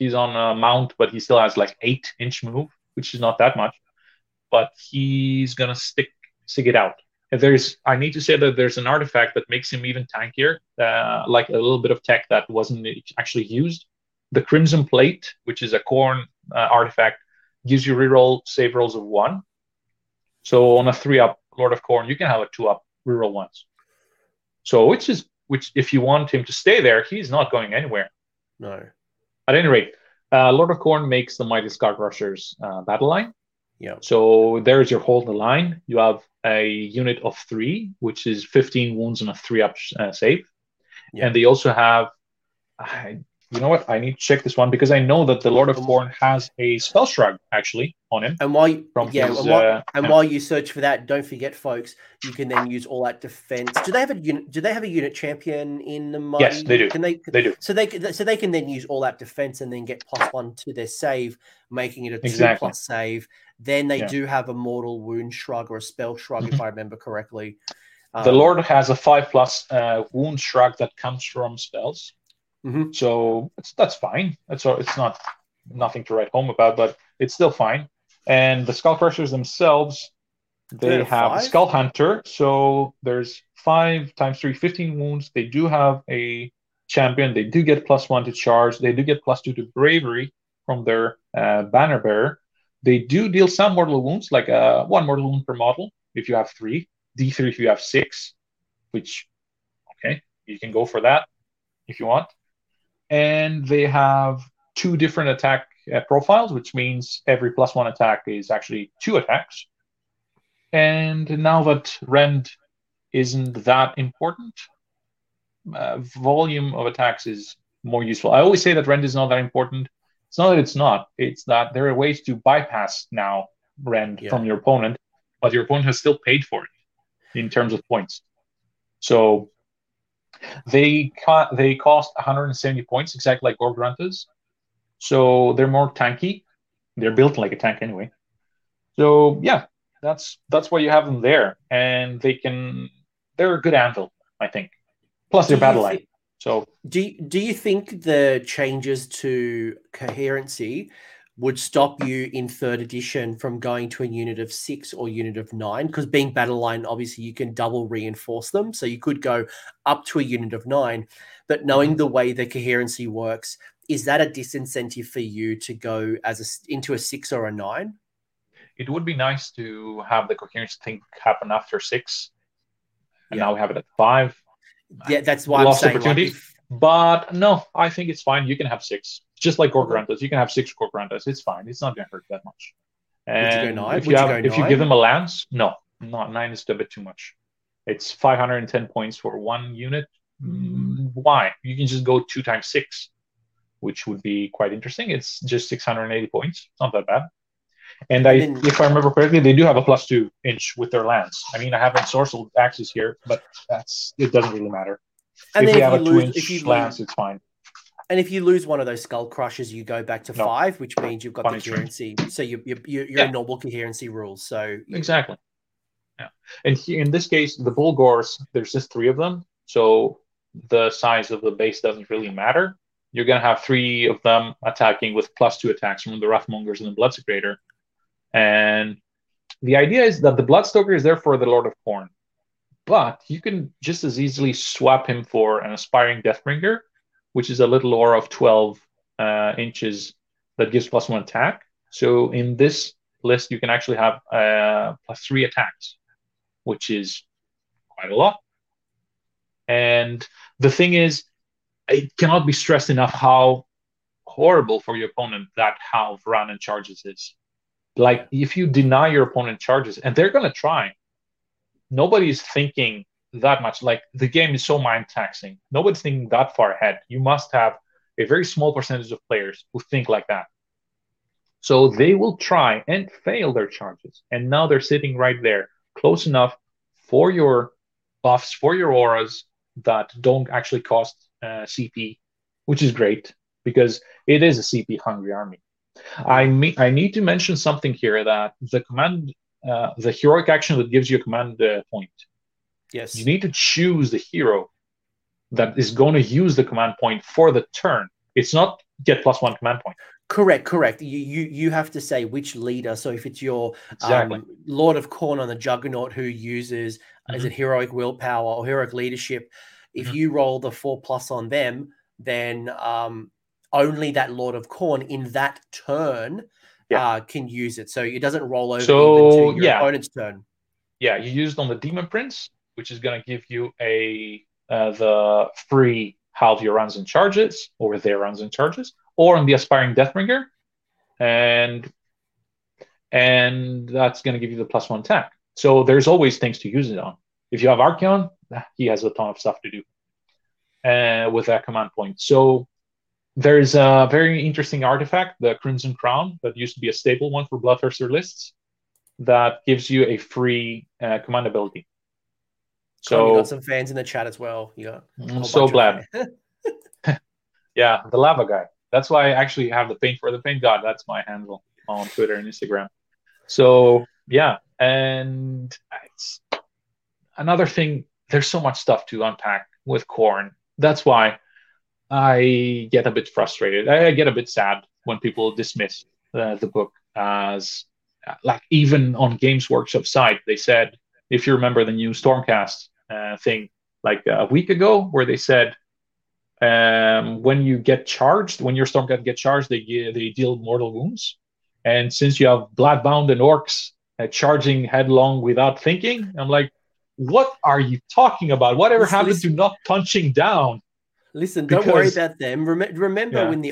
a mount, but he still has like 8-inch move, which is not that much, but he's going to stick it out. And I need to say that there's an artifact that makes him even tankier, like a little bit of tech that wasn't actually used. The Crimson Plate, which is a Khorne artifact, gives you reroll save rolls of 1. So on a 3+ Lord of Khorne, you can have a 2+ reroll once. So which if you want him to stay there, he's not going anywhere. No. At any rate, Lord of Khorne makes the Mighty Skull Crushers battle line. Yeah. So there's your hold the line. You have a unit of 3, which is 15 wounds and a 3+ save. Yeah. And they also have, you know what? I need to check this one because I know that the Lord of Khorne has a spell shrug actually on him. And while while you search for that, don't forget, folks, you can then use all that defense. Do they have a unit? Do they have a unit champion in the Mighty? Yes, they do. They do. So they can then use all that defense and then get +1 to their save, making it a 2+ save. Then they do have a mortal wound shrug or a spell shrug, if I remember correctly. The Lord has a 5+ wound shrug that comes from spells. Mm-hmm. So that's fine. It's not nothing to write home about, but it's still fine. And the Skull Crushers themselves, they have a Skull Hunter. So there's 5 × 3, 15 wounds. They do have a champion. They do get +1 to charge. They do get +2 to bravery from their banner bearer. They do deal some mortal wounds, like 1 mortal wound per model if you have 3, D3 if you have 6, which, okay, you can go for that if you want. And they have 2 different attack profiles, which means every +1 attack is actually 2 attacks. And now that rend isn't that important, volume of attacks is more useful. I always say that rend is not that important. It's not that it's not. It's that there are ways to bypass now rend from your opponent, but your opponent has still paid for it in terms of points. So... They cost 170 points, exactly like Gorgrantas. So they're more tanky. They're built like a tank anyway. So yeah, that's why you have them there, and they're a good anvil, I think. Plus their battle line. So do you think the changes to coherency would stop you in 3rd edition from going to a unit of 6 or unit of 9, because being battle line, obviously you can double reinforce them. So you could go up to a unit of 9, but knowing the way the coherency works, is that a disincentive for you to go into a 6 or a 9? It would be nice to have the coherency thing happen after 6. And now we have it at 5. Yeah, that's why lost I'm saying opportunity. But no, I think it's fine. You can have 6. Just like Gorgrantas, you can have 6 Gorgrantas. It's fine. It's not going to hurt that much. And would you go 9? If you give them a lance, no. Not 9 is a bit too much. It's 510 points for 1 unit. Why? You can just go 2 × 6. which would be quite interesting. It's just 680 points, not that bad. And if I remember correctly, they do have a +2 inch with their lance. I mean, I haven't sorcered axes here, but it doesn't really matter. And if you have a 2-inch lance, it's fine. And if you lose one of those Skull Crushers, you go back to 5, which means you've got the coherency. So you're in normal coherency rules. So exactly. Yeah. And here, in this case, the Bulgors, there's just 3 of them. So the size of the base doesn't really matter. You're going to have 3 of them attacking with +2 attacks from the Wrathmongers and the Bloodsecrator. And the idea is that the Bloodstoker is there for the Lord of Khorne. But you can just as easily swap him for an Aspiring Deathbringer, which is a little aura of 12 inches that gives +1 attack. So in this list, you can actually have +3 attacks, which is quite a lot. And the thing is, it cannot be stressed enough how horrible for your opponent that halve run and charges is. Like, if you deny your opponent charges, and they're going to try, nobody's thinking that much. Like, the game is so mind-taxing. Nobody's thinking that far ahead. You must have a very small percentage of players who think like that. So they will try and fail their charges. And now they're sitting right there, close enough for your buffs, for your auras that don't actually cost CP, which is great, because it is a CP-hungry army. I need to mention something here, that the command, the heroic action that gives you a command point. Yes. You need to choose the hero that is going to use the command point for the turn. It's not get +1 command point. Correct. You have to say which leader. So if it's your Lord of Khorne on the Juggernaut who uses is it heroic willpower or heroic leadership, if you roll the 4+ on them, then only that Lord of Khorne in that turn can use it. So it doesn't roll over even to your opponent's turn. Yeah, you used on the Demon Prince, which is going to give you the free halve your runs and charges, or their runs and charges, or on the Aspiring Deathbringer, and that's going to give you the +1 attack. So there's always things to use it on. If you have Archaon, he has a ton of stuff to do with that command point. So there's a very interesting artifact, the Crimson Crown, that used to be a staple one for Bloodthirster lists, that gives you a free command ability. So you got some fans in the chat as well. I'm so glad. Yeah, the lava guy. That's why I actually have the Paint for the Paint God. That's my handle on Twitter and Instagram. So yeah, and it's another thing. There's so much stuff to unpack with Khorne. That's why I get a bit frustrated. I get a bit sad when people dismiss the book as, like, even on Games Workshop site, they said, if you remember the new Stormcast thing, like a week ago, where they said, when your Stormcast get charged, they deal mortal wounds. And since you have Bloodbound and Orcs charging headlong without thinking, I'm like, what are you talking about? Whatever happened to not punching down? Listen, don't worry about them. Remember when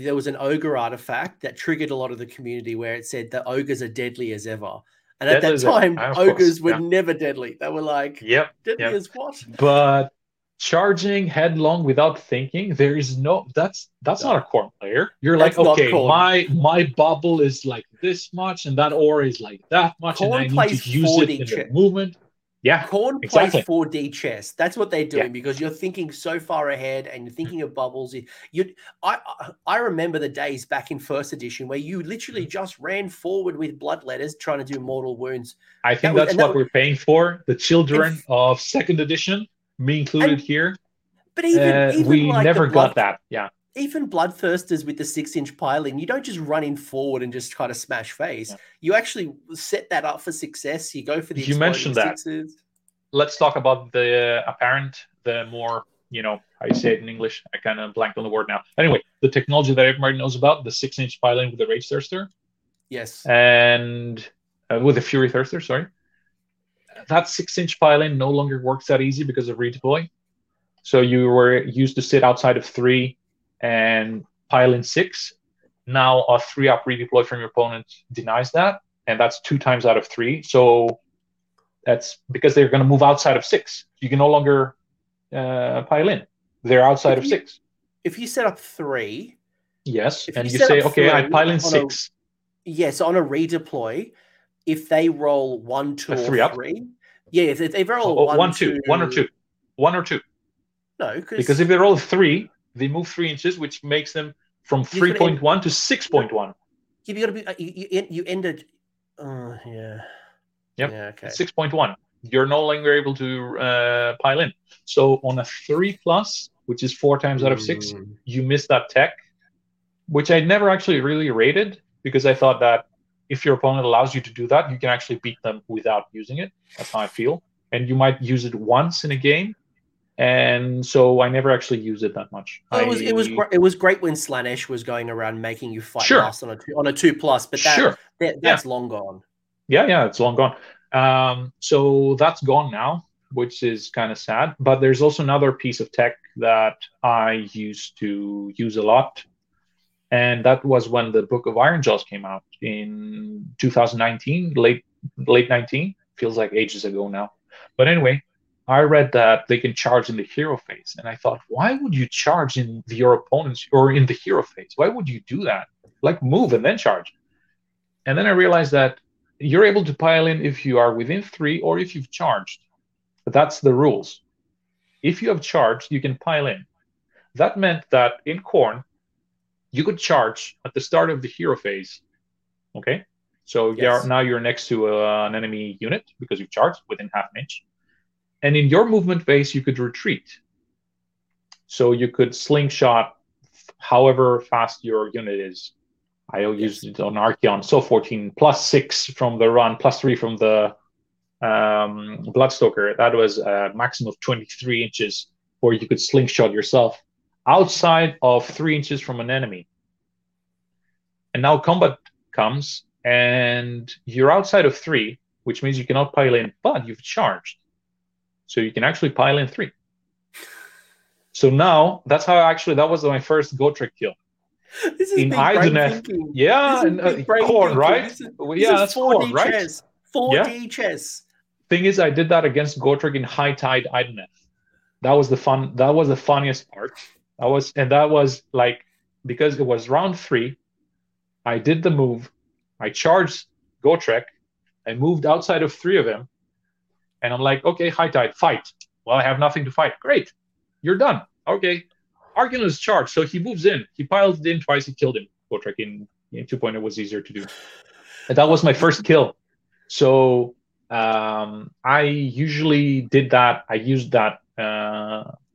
there was an ogre artifact that triggered a lot of the community, where it said the ogres are deadly as ever. And deadly at that time, ogres were never deadly. They were like, deadly as what? But charging headlong without thinking, there is no... That's not a Khorne player. You're like, okay, my bubble is like this much, and that aura is like that much, Khorne, and I need to use it in the movement. Yeah, Khorne plays 4D chess. That's what they're doing, because you're thinking so far ahead and you're thinking of bubbles. I remember the days back in first edition where you literally just ran forward with blood letters trying to do mortal wounds. I think that's what we're paying for. The children of second edition, me included here. But even we never got that. Yeah. Even Bloodthirsters with the 6-inch piling, you don't just run in forward and just kind of smash face. Yeah. You actually set that up for success. You go for the... You mentioned that. Sixes. Let's talk about I say it in English. I kind of blanked on the word now. Anyway, the technology that everybody knows about, the 6-inch piling with the Rage Thirster. Yes. And with the Fury Thirster, sorry. That 6-inch piling no longer works that easy because of redeploy. So you were used to sit outside of 3 and pile in 6. Now a 3-up redeploy from your opponent denies that, and that's 2 times out of 3. So that's because they're going to move outside of 6. You can no longer pile in. They're outside of 6. If you set up 3, Yes, and you say, okay, I pile in six. Yes, on a redeploy, if they roll one, two, or three. Yes, if they roll one or two. No, because if they roll three, they move 3 inches, which makes them from 3.1 to 6.1. You got to be you ended. Yeah. Yep. Yeah. Okay. 6.1. You're no longer able to pile in. So on a 3+, which is 4 times out of 6, you miss that tech, which I never actually really rated because I thought that if your opponent allows you to do that, you can actually beat them without using it. That's how I feel. And you might use it once in a game. And so I never actually used it that much. It was great when Slaanesh was going around making you fight last on a 2+, but that's long gone. Yeah, it's long gone. So that's gone now, which is kind of sad. But there's also another piece of tech that I used to use a lot, and that was when the Book of Ironjawz came out in 2019, late 19. Feels like ages ago now. But anyway, I read that they can charge in the hero phase. And I thought, why would you charge in your opponent's or in the hero phase? Why would you do that? Like move and then charge. And then I realized that you're able to pile in if you are within 3 or if you've charged. But that's the rules. If you have charged, you can pile in. That meant that in Khorne, you could charge at the start of the hero phase. Okay? So now you're next to an enemy unit because you've charged within half an inch. And in your movement phase, you could retreat. So you could slingshot however fast your unit is. I used it on Archaon. So 14 plus 6 from the run, plus 3 from the Bloodstoker. That was a maximum of 23 inches, or you could slingshot yourself outside of 3 inches from an enemy. And now combat comes, and you're outside of 3, which means you cannot pile in, but you've charged. So you can actually pile in 3. So now that's how that was my first Gotrek kill. This is in Idoneth. Yeah, Khorne, right? That's Khorne, right? 4D chess. Thing is, I did that against Gotrek in High Tide Idoneth. That was the funniest part. That was like, because it was round 3. I did the move. I charged Gotrek. I moved outside of 3 of them. And I'm like, okay, High Tide, fight. Well, I have nothing to fight. Great. You're done. Okay. Archaon is charged, so he moves in. He piled in twice. He killed him. Gotrek in 2.0 was easier to do. And that was my first kill. So I usually did that. I used that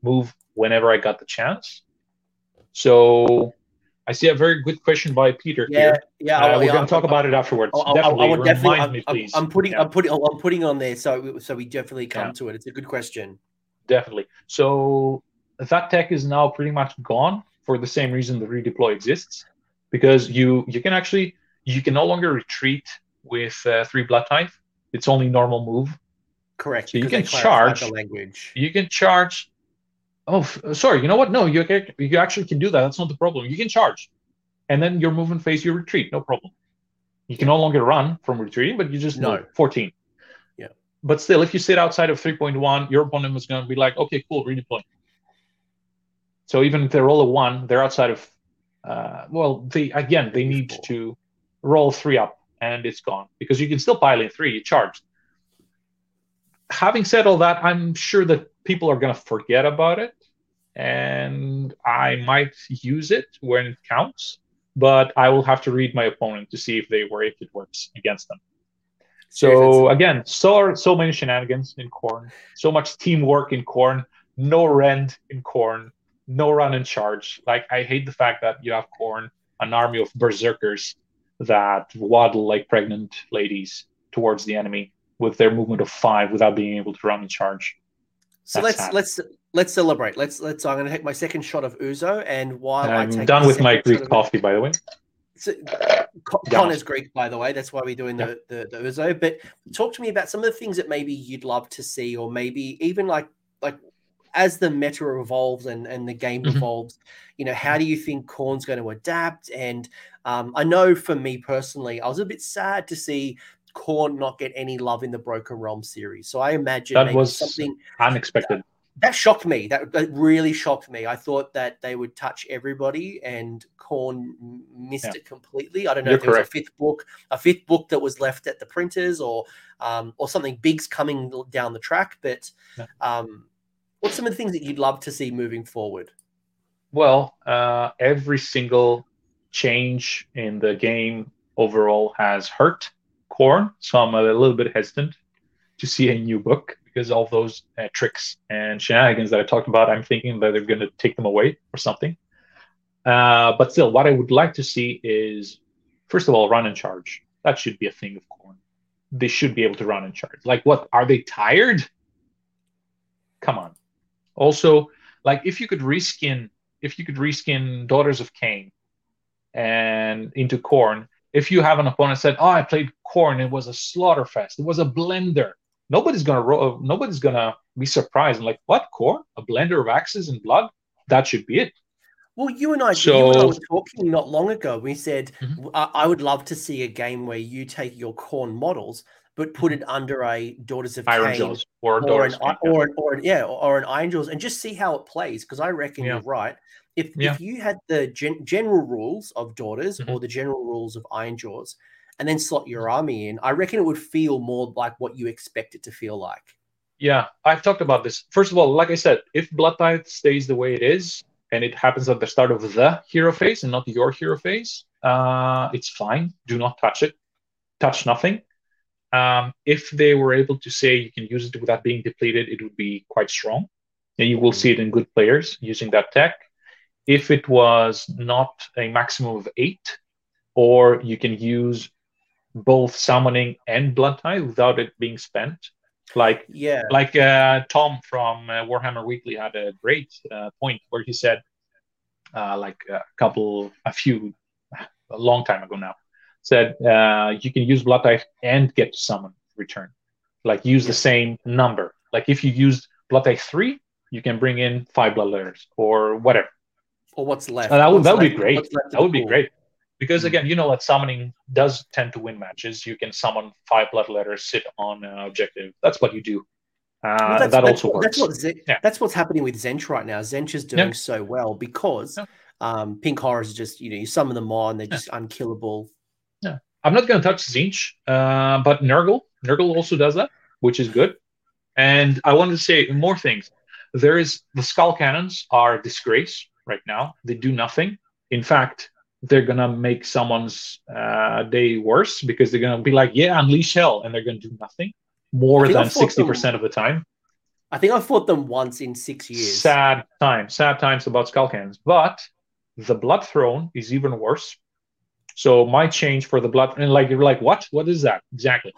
move whenever I got the chance. So I see a very good question by Peter here. Yeah, we're going to talk about it afterwards. Remind me, please. I'm putting on there, so we definitely come to it. It's a good question. Definitely. So that tech is now pretty much gone for the same reason the redeploy exists, because you can no longer retreat with 3 Blood Tithe. It's only normal move. Correct. So you can charge. The language. You can charge. Oh, sorry. You know what? No, you actually can do that. That's not the problem. You can charge, and then your movement phase, you retreat. No problem. You can no longer run from retreating, but you just know 14. Yeah. But still, if you sit outside of 3.1, your opponent is going to be like, okay, cool, redeploy. So even if they roll a 1, they're outside of. They need to roll 3 up, and it's gone because you can still pile in 3. You charged. Having said all that, I'm sure that people are going to forget about it, and I might use it when it counts, but I will have to read my opponent to see if it works against them. So again, so many shenanigans in Khorne, so much teamwork in Khorne, no rend in Khorne, no run and charge. Like, I hate the fact that you have Khorne, an army of berserkers that waddle like pregnant ladies towards the enemy with their movement of 5 without being able to run and charge. So let's celebrate. Let's. I'm going to take my second shot of Ouzo, and while I'm done with my Greek coffee, by the way. So, Kon is Greek, by the way. That's why we're doing the Ouzo. But talk to me about some of the things that maybe you'd love to see, or maybe even like as the meta evolves and the game evolves, you know, how do you think Khorne's going to adapt? And I know for me personally, I was a bit sad to see Khorne not get any love in the Broken Realm series. So I imagine that was something unexpected. That shocked me. That really shocked me. I thought that they would touch everybody, and Khorne missed it completely. I don't know if there was a fifth book that was left at the printers, or something big's coming down the track. But what's some of the things that you'd love to see moving forward? Well, every single change in the game overall has hurt Khorne, so I'm a little bit hesitant to see a new book, because all those tricks and shenanigans that I talked about, I'm thinking that they're going to take them away or something. But still, what I would like to see is, first of all, run and charge. That should be a thing of Khorne. They should be able to run and charge. Like, what? Are they tired? Come on. Also, like, if you could reskin Daughters of Khaine and into Khorne, if you have an opponent said, "Oh, I played Khorne. It was a slaughter fest. It was a blender." Nobody's gonna be surprised. I'm like, what, Khorne? A blender of axes and blood? That should be it. Well, you and I were talking not long ago. We said, I would love to see a game where you take your Khorne models, but put it under a Daughters of Ironjawz or an Ironjawz, and just see how it plays. Because I reckon you're right. If you had the general rules of Daughters or the general rules of Ironjawz, and then slot your army in, I reckon it would feel more like what you expect it to feel like. Yeah, I've talked about this. First of all, like I said, if Blood Tithe stays the way it is, and it happens at the start of the hero phase and not your hero phase, it's fine. Do not touch it. Touch nothing. If they were able to say you can use it without being depleted, it would be quite strong. And you will see it in good players using that tech. If it was not a maximum of 8, or you can use both summoning and Blood Tithe without it being spent, like Tom from Warhammer Weekly had a great point where he said, a long time ago now, said you can use Blood Tithe and get to summon return, like use the same number. Like if you used Blood Tithe 3, you can bring in 5 Blood Letters or whatever, or what's left. And that would be great. Because again, you know that summoning does tend to win matches. You can summon 5 Blood Letters, sit on an objective. That's what you do. That also works. That's what's happening with Tzeentch right now. Tzeentch is doing so well because Pink Horrors is just, you summon them on, they're just unkillable. Yeah, I'm not going to touch Tzeentch, but Nurgle also does that, which is good. And I wanted to say more things. There is the Skull Cannons are a disgrace right now. They do nothing. In fact, they're going to make someone's day worse because they're going to be like, unleash hell, and they're going to do nothing more than 60% of the time. I think I fought them once in 6 years. Sad times about Skull Cannons. But the Bloodthrone is even worse. So my change for the Bloodthrone, like, you're like, what? What is that? Exactly.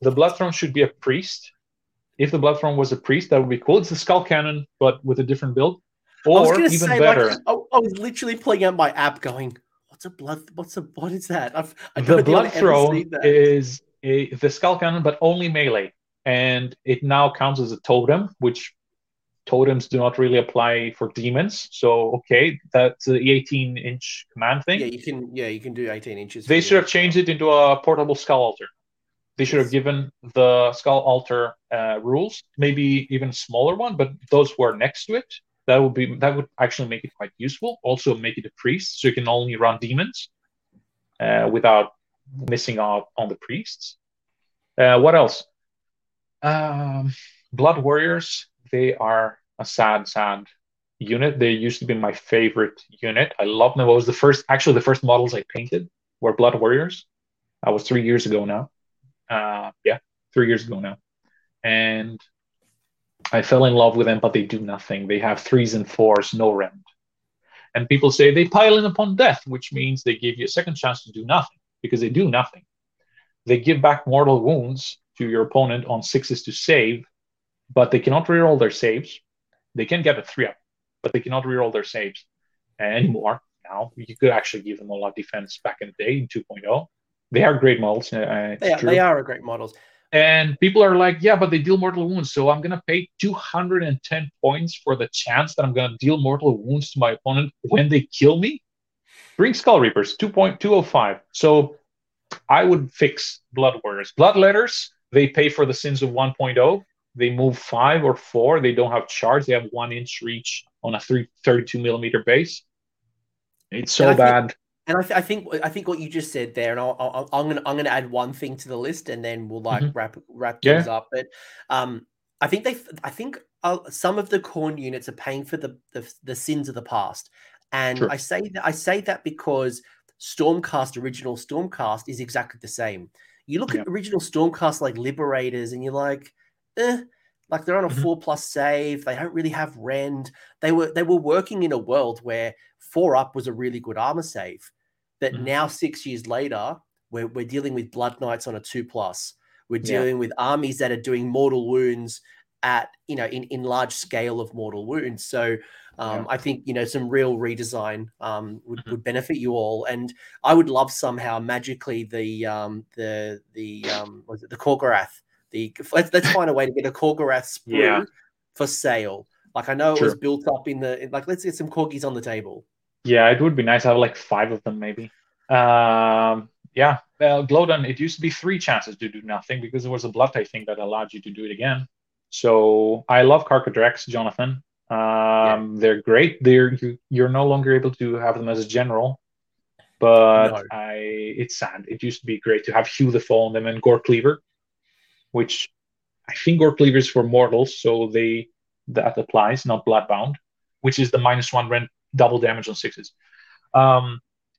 The Bloodthrone should be a priest. If the Bloodthrone was a priest, that would be cool. It's the Skull Cannon, but with a different build. Or even better. Like, I was literally pulling out my app, going, what is that? The Bloodthrone is the Skull Cannon, but only melee, and it now counts as a totem, which totems do not really apply for demons. So okay, that's the 18-inch command thing. Yeah, you can do 18 inches. They should have changed it into a portable Skull Altar. They should have given the Skull Altar rules, maybe even smaller one, but those were next to it. That would actually make it quite useful. Also, make it a priest, so you can only run demons without missing out on the priests. What else? Blood Warriors. They are a sad, sad unit. They used to be my favorite unit. I love them. It was the first models I painted were Blood Warriors. That was 3 years ago now. 3 years ago now, and I fell in love with them, but they do nothing. They have 3s and 4s, no rend. And people say they pile in upon death, which means they give you a second chance to do nothing, because they do nothing. They give back mortal wounds to your opponent on 6s to save, but they cannot reroll their saves. They can get a 3-up, but they cannot reroll their saves anymore now. You could actually give them a lot of defense back in the day in 2.0. They are great models. They are great models. And people are like, yeah, but they deal mortal wounds, so I'm going to pay 210 points for the chance that I'm going to deal mortal wounds to my opponent when they kill me? Bring Skull Reapers, 2.205. So I would fix Blood Warriors. Blood Letters, they pay for the sins of 1.0. They move 5 or 4. They don't have charge. They have 1 inch reach on a 32 millimeter base. It's so bad. And I think what you just said there, and I'm gonna add one thing to the list, and then we'll wrap things up. But I think some of the Khorne units are paying for the sins of the past, and true. I say that because original Stormcast is exactly the same. You look at original Stormcast like Liberators, and you're like, like they're on a 4+ save. They don't really have rend. They were working in a world where 4+ was a really good armor save. But now 6 years later, we're dealing with Blood Knights on a 2+. We're dealing with armies that are doing mortal wounds in large scale of mortal wounds. So I think, some real redesign would benefit you all. And I would love somehow magically the Korgorath. Let's find a way to get a Korgorath sprue for sale. Like I know it was built up let's get some Korgis on the table. Yeah, it would be nice. I have 5 of them maybe. Glowdon, it used to be 3 chances to do nothing because there was a Blood Tithe thing that allowed you to do it again. So I love Karkadrex, Jonathan. They're great. You're no longer able to have them as a general. But no. It's sad. It used to be great to have Hugh the Foe on them and Gore Cleaver, which I think Gore Cleaver is for mortals, so that applies, not Bloodbound, which is the -1 rend double damage on 6s.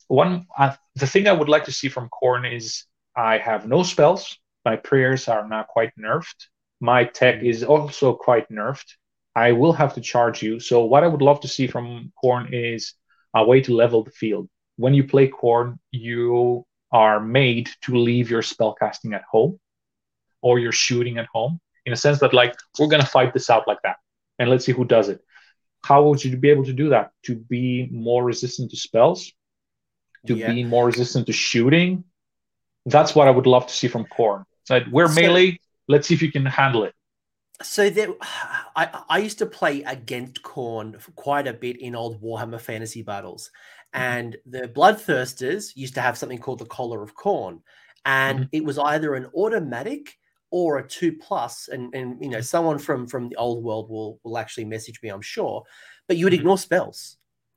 The thing I would like to see from Khorne is I have no spells. My prayers are now quite nerfed. My tech is also quite nerfed. I will have to charge you. So what I would love to see from Khorne is a way to level the field. When you play Khorne, you are made to leave your spellcasting at home or your shooting at home, in a sense that we're going to fight this out like that. And let's see who does it. How would you be able to do that? To be more resistant to spells? To be more resistant to shooting? That's what I would love to see from Khorne. It's like, we're melee. Let's see if you can handle it. So there, I used to play against Khorne quite a bit in old Warhammer fantasy battles. And the Bloodthirsters used to have something called the Collar of Khorne. And it was either an automatic or a 2+, and someone from the old world will actually message me, I'm sure, but you would ignore spells.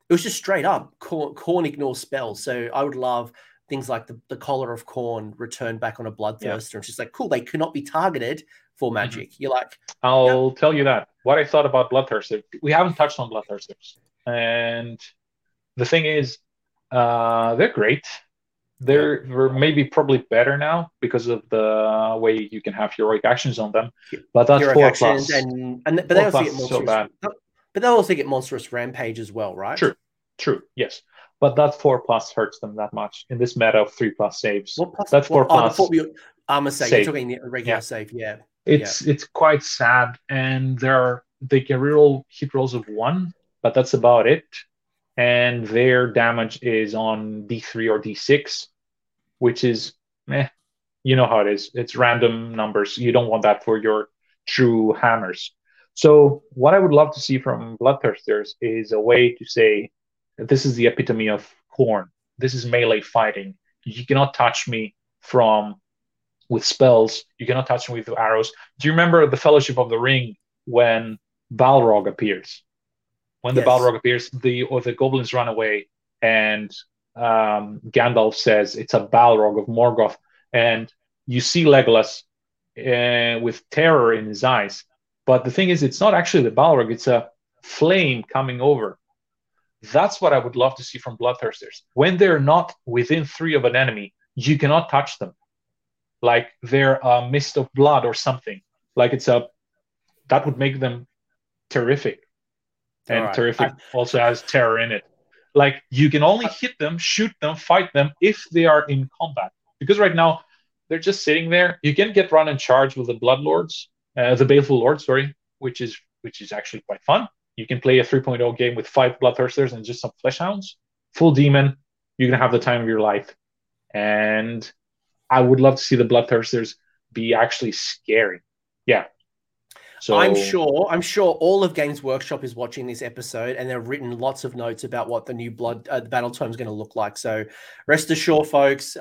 It was just straight up Khorne ignore spells. So I would love things like the Collar of Khorne returned back on a Bloodthirster. And it's just cool, they cannot be targeted for magic. You're like... I'll tell you that. What I thought about Bloodthirster, we haven't touched on Bloodthirsters. And the thing is, they're great. They're maybe probably better now because of the way you can have heroic actions on them, but that's 4+. And but they also get monstrous. So but they also get monstrous rampage as well, right? True, yes. But that 4+ hurts them that much in this meta of 3+ saves. That's 4+. Armor save. You're talking the regular save, yeah. It's quite sad, and they get real hit rolls of 1, but that's about it. And their damage is on D3 or D6, which is, you know how it is. It's random numbers. You don't want that for your true hammers. So what I would love to see from Bloodthirsters is a way to say, this is the epitome of Khorne. This is melee fighting. You cannot touch me with spells. You cannot touch me with arrows. Do you remember the Fellowship of the Ring when Balrog appears? When the Balrog appears, the goblins run away, and Gandalf says it's a Balrog of Morgoth, and you see Legolas with terror in his eyes. But the thing is, it's not actually the Balrog; it's a flame coming over. That's what I would love to see from Bloodthirsters. When they're not within 3 of an enemy, you cannot touch them, like they're a mist of blood or something. That would make them terrific. And terrific also has terror in it. You can only hit them, shoot them, fight them if they are in combat. Because right now, they're just sitting there. You can get run and charge with the Bloodlords, the Baleful Lord, which is actually quite fun. You can play a 3.0 game with 5 Bloodthirsters and just some Fleshhounds. Full demon, you're going to have the time of your life. And I would love to see the Bloodthirsters be actually scary. Yeah. So I'm sure all of Games Workshop is watching this episode, and they've written lots of notes about what the new the battle tome is going to look like. So rest assured, folks,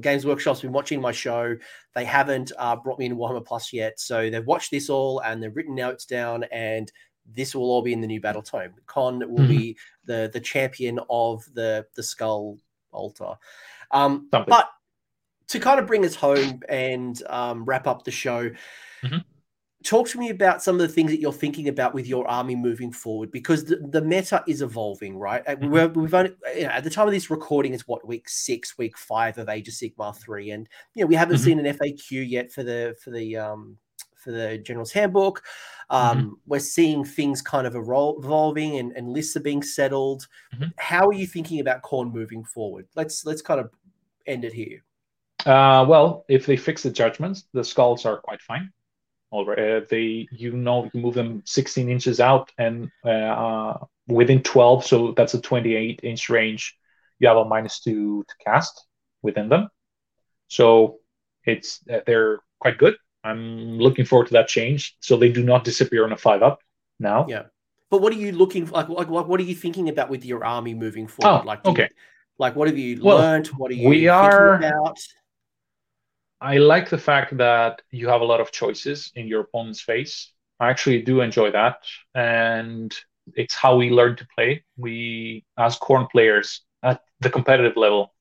Games Workshop's been watching my show. They haven't brought me into Warhammer Plus yet, so they've watched this all and they've written notes down, and this will all be in the new battle tome. Kon will be the champion of the Skull Altar. But to kind of bring us home and wrap up the show, talk to me about some of the things that you're thinking about with your army moving forward, because the meta is evolving, right? We've only, at the time of this recording, it's what, week 5 of Age of Sigmar 3, and we haven't seen an FAQ yet for the General's Handbook. We're seeing things kind of evolving, and lists are being settled. How are you thinking about Khorne moving forward? Let's kind of end it here. Well, if they fix the judgments, the skulls are quite fine. You move them 16 inches out and within 12, so that's a 28-inch range. You have a -2 to cast within them, so it's they're quite good. I'm looking forward to that change, so they do not disappear on a 5-up now. Yeah, but what are you looking for? Like what are you thinking about with your army moving forward? What have you learned? What are you thinking about? I like the fact that you have a lot of choices in your opponent's face. I actually do enjoy that, and it's how we learn to play. We, as Khorne players, at the competitive level,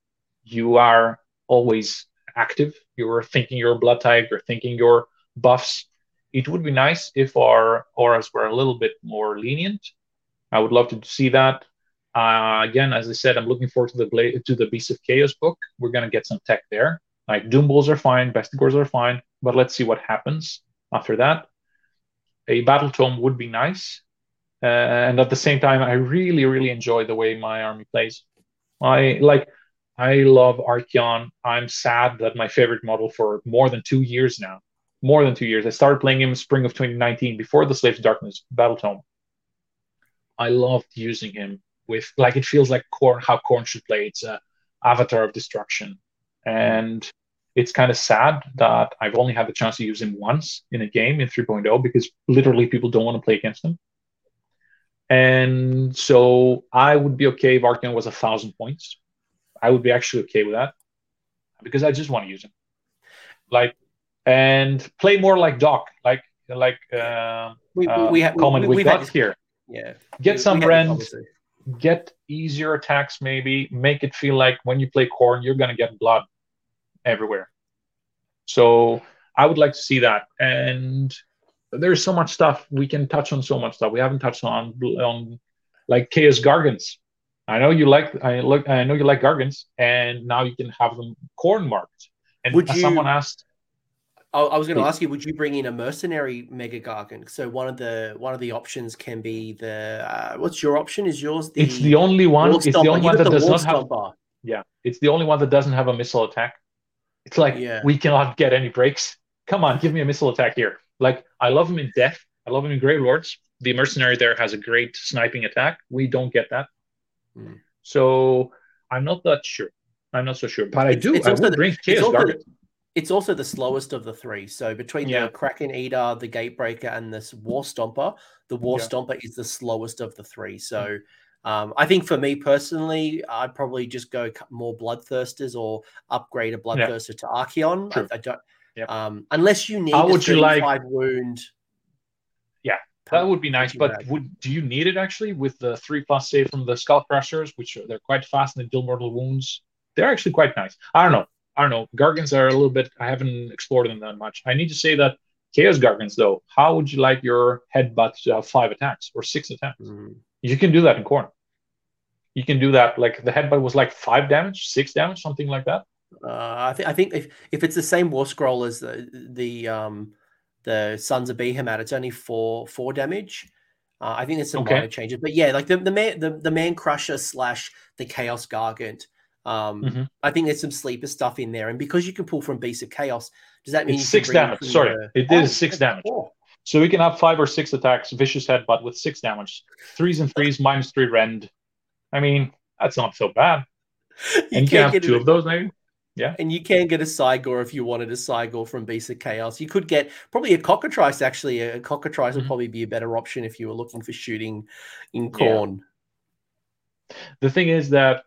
you are always active. You're thinking your blood type, you're thinking your buffs. It would be nice if our auras were a little bit more lenient. I would love to see that. Again, as I said, I'm looking forward to the Beasts of Chaos book. We're going to get some tech there. Like, Doom Balls are fine, Bestigors are fine, but let's see what happens after that. A battle tome would be nice. And at the same time, I really, really enjoy the way my army plays. I love Archaon. I'm sad that my favorite model for more than two years now. I started playing him spring of 2019 before the Slaves of Darkness battle tome. I loved using him with, like, it feels like how Khorne should play. It's an avatar of destruction. And it's kind of sad that I've only had the chance to use him once in a game in 3.0, because literally people don't want to play against him. And so I would be okay if Archaon was 1,000 points. I would be actually okay with that, because I just want to use him. And play more like Doc, like we got here. Yeah. Get some rend. Get easier attacks, maybe. Make it feel like when you play Khorne, you're going to get blood everywhere. So I would like to see that. And there's so much stuff. We can touch on so much stuff. We haven't touched on like Chaos Gargants. I know you like Gargants, and now you can have them Khorne marked. And someone asked, I was going to ask you, would you bring in a mercenary mega gargant? So one of the options can be the what's your option? Is yours the? It's the only one. It's the only one that does not have. Yeah, it's the only one that doesn't have a missile attack. It's like we cannot get any breaks. Come on, give me a missile attack here. Like, I love him in Death. I love him in Grey Lords. The mercenary there has a great sniping attack. We don't get that. So I'm not that sure. I'm not so sure, but I do. I would bring Chaos Gargant. It's also the slowest of the three. So between the Kraken Eater, the Gatebreaker, and this War Stomper, the War Stomper is the slowest of the three. So I think for me personally, I'd probably just go more Bloodthirsters or upgrade a Bloodthirster to Archaon. I don't, unless you need a 35 wound. Yeah, that would be nice. But do you need it actually with the 3+ save from the Skull Crushers, which they're quite fast and they deal mortal wounds? They're actually quite nice. I don't know. Gargants are a little bit... I haven't explored them that much. I need to say that Chaos Gargants, though, how would you like your headbutt to have 5 attacks or 6 attacks? You can do that in Khorne. You can do that. Like, the headbutt was like 5 damage, 6 damage, something like that. I think if it's the same War Scroll as the Sons of Behemoth, it's only 4 damage. I think there's some minor changes. But yeah, like the Man Crusher / the Chaos Gargant. I think there's some sleeper stuff in there, and because you can pull from Beasts of Chaos, does that mean it's 6 damage? It is 6 damage. So we can have 5 or 6 attacks, vicious headbutt with 6 damage, 3s and 3s, -3 rend. I mean, that's not so bad. And you can have 2 of those, maybe. Yeah. And you can get a Cygor if you wanted a Cygor from Beasts of Chaos. You could get probably a Cockatrice, actually. A Cockatrice would probably be a better option if you were looking for shooting in Khorne. Yeah. The thing is that,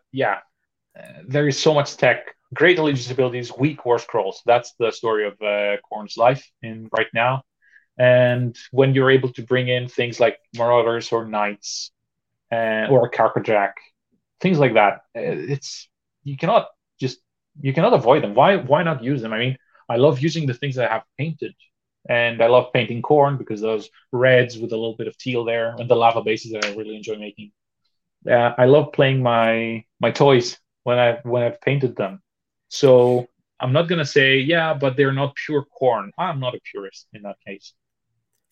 there is so much tech. Great allegiance abilities, weak war scrolls. That's the story of Khorne's life in right now. And when you're able to bring in things like Marauders or Knights or Karkojak, things like that, you cannot avoid them. Why not use them? I mean, I love using the things I have painted, and I love painting Khorne because those reds with a little bit of teal there, and the lava bases that I really enjoy making. I love playing my toys when I've painted them. So I'm not gonna say but they're not pure Khorne. I'm not a purist in that case.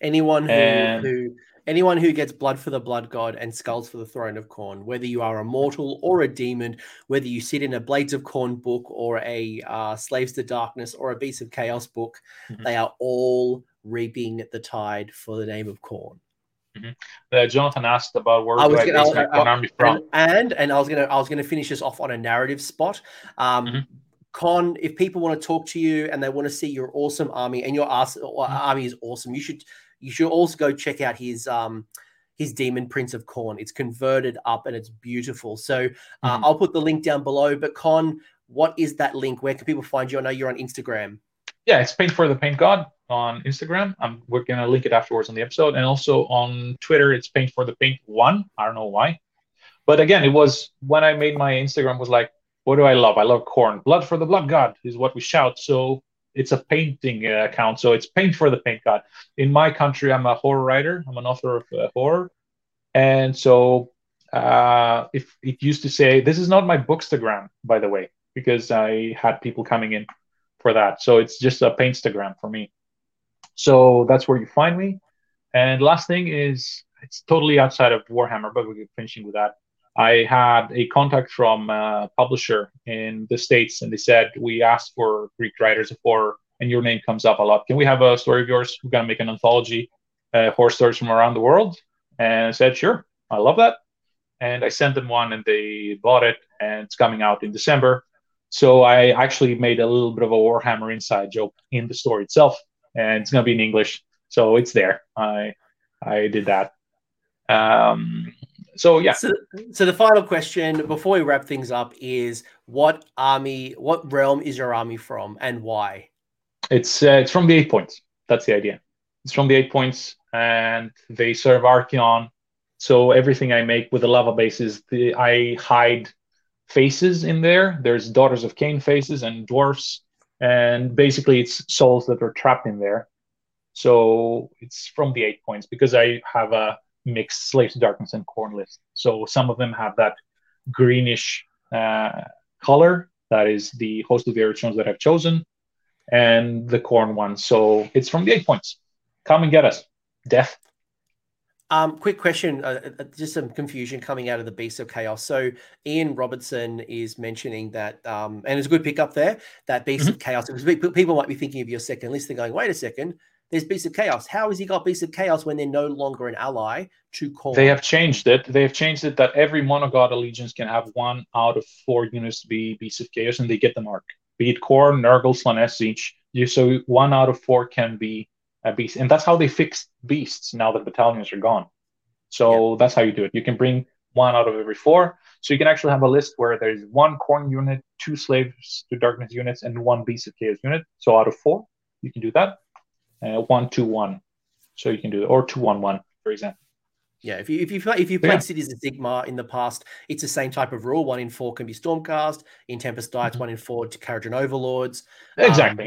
Anyone who gets blood for the blood god and skulls for the throne of Khorne, whether you are a mortal or a demon, whether you sit in a Blades of Khorne book or a Slaves to Darkness or a Beasts of Chaos book, they are all reaping the tide for the name of Khorne. Jonathan asked about where do I base my Khorne army from, and I was gonna finish this off on a narrative spot. Khorne, if people want to talk to you and they want to see your awesome army, and your army is awesome, you should also go check out his Demon Prince of Khorne. It's converted up and it's beautiful. So I'll put the link down below. But Khorne, what is that link? Where can people find you? I know you're on Instagram. Yeah, it's Paint for the Paint God on Instagram. We're going to link it afterwards on the episode. And also on Twitter, it's Paint for the Paint 1. I don't know why. But again, it was when I made my Instagram, was like, what do I love? I love Khorne. Blood for the Blood God is what we shout. So it's a painting account. So it's Paint for the Paint God. In my country, I'm a horror writer. I'm an author of horror. And so if it used to say, this is not my Bookstagram, by the way, because I had people coming in for that. So it's just a Paintstagram for me. So that's where you find me. And last thing is, it's totally outside of Warhammer, but we're finishing with that. I had a contact from a publisher in the States, and they said, we asked for Greek writers of horror, and your name comes up a lot. Can we have a story of yours? We're going to make an anthology, horror stories from around the world. And I said, sure, I love that. And I sent them one, and they bought it, and it's coming out in December. So I actually made a little bit of a Warhammer inside joke in the story itself, and it's going to be in English. So it's there. I did that. So the final question before we wrap things up is, what realm is your army from, and why? It's from the 8 points. That's the idea. It's from the 8 points, and they serve Archaon. So everything I make with the lava bases, I hide faces in there. There's Daughters of Khaine faces and dwarfs, and basically it's souls that are trapped in there. So it's from the 8 points because I have a mixed Slaves to Darkness and Khorne list. So some of them have that greenish color. That is the host of the Archaons that I've chosen, and the Khorne one. So it's from the 8 points. Come and get us. Death. Quick question, just some confusion coming out of the Beasts of Chaos. So Ian Robertson is mentioning that, and it's a good pick up there, that Beasts of Chaos, because people might be thinking of your second list and going, wait a second, there's Beasts of Chaos. How has he got Beasts of Chaos when they're no longer an ally to Khorne? They have changed it. That every monogod allegiance can have one out of 4 units be Beasts of Chaos, and they get the mark. Be it Khorne, Nurgle, Slaanesh, Tzeentch. So 1 out of 4 can be a beast. And that's how they fixed beasts now that battalions are gone. So that's how you do it. You can bring 1 out of every 4. So you can actually have a list where there's 1 Khorne unit, 2 Slaves to Darkness units, and 1 Beast of Chaos unit. So out of 4, you can do that. 1-2-1, so you can do it, or 2-1-1, for example. Yeah, if you played Cities of Sigmar in the past, it's the same type of rule. 1 in 4 can be Stormcast. In Tempest Dice, 1 in 4 to Carriage and Overlords. Exactly.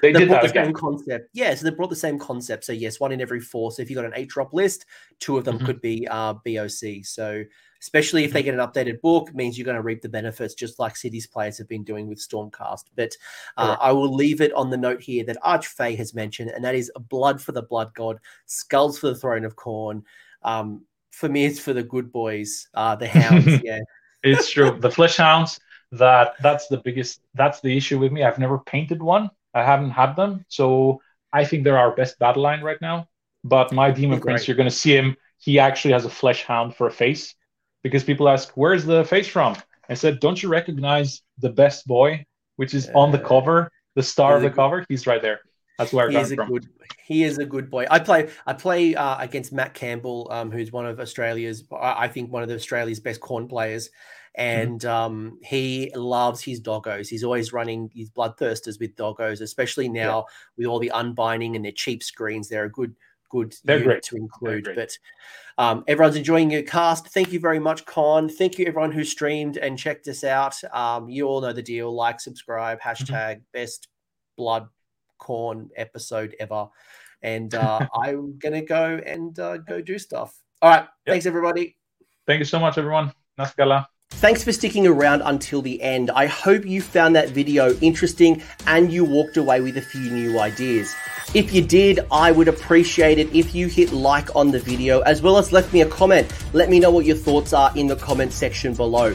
They did that again. Concept. Yeah, so they brought the same concept. So yes, 1 in every 4. So if you got an 8-drop list, 2 of them could be BOC. So especially if they get an updated book, means you're going to reap the benefits, just like Cities players have been doing with Stormcast. But I will leave it on the note here that Archfey has mentioned, and that is Blood for the Blood God, Skulls for the Throne of Khorne. For me, it's for the good boys, the hounds. Yeah, it's true. The flesh hounds. That's the issue with me. I've never painted one. I haven't had them, so I think they're our best battle line right now. But my Demon Prince, you're going to see him. He actually has a flesh hound for a face, because people ask, "Where's the face from?" I said, "Don't you recognize the best boy which is on the cover, the star of the cover. He's right there. That's where I got from. He is a good boy. I play against Matt Campbell, who's one of Australia's, I think, one of Australia's best Khorne players. And he loves his doggos. He's always running his Bloodthirsters with doggos, especially now with all the unbinding and their cheap screens. They're a good unit to include. But everyone's enjoying your cast. Thank you very much, Kon. Thank you, everyone who streamed and checked us out. You all know the deal. Like, subscribe, hashtag best blood Khorne episode ever. And I'm going to go and go do stuff. All right. Yep. Thanks, everybody. Thank you so much, everyone. Naskala. Thanks for sticking around until the end. I hope you found that video interesting and you walked away with a few new ideas. If you did, I would appreciate it if you hit like on the video, as well as left me a comment. Let me know what your thoughts are in the comment section below.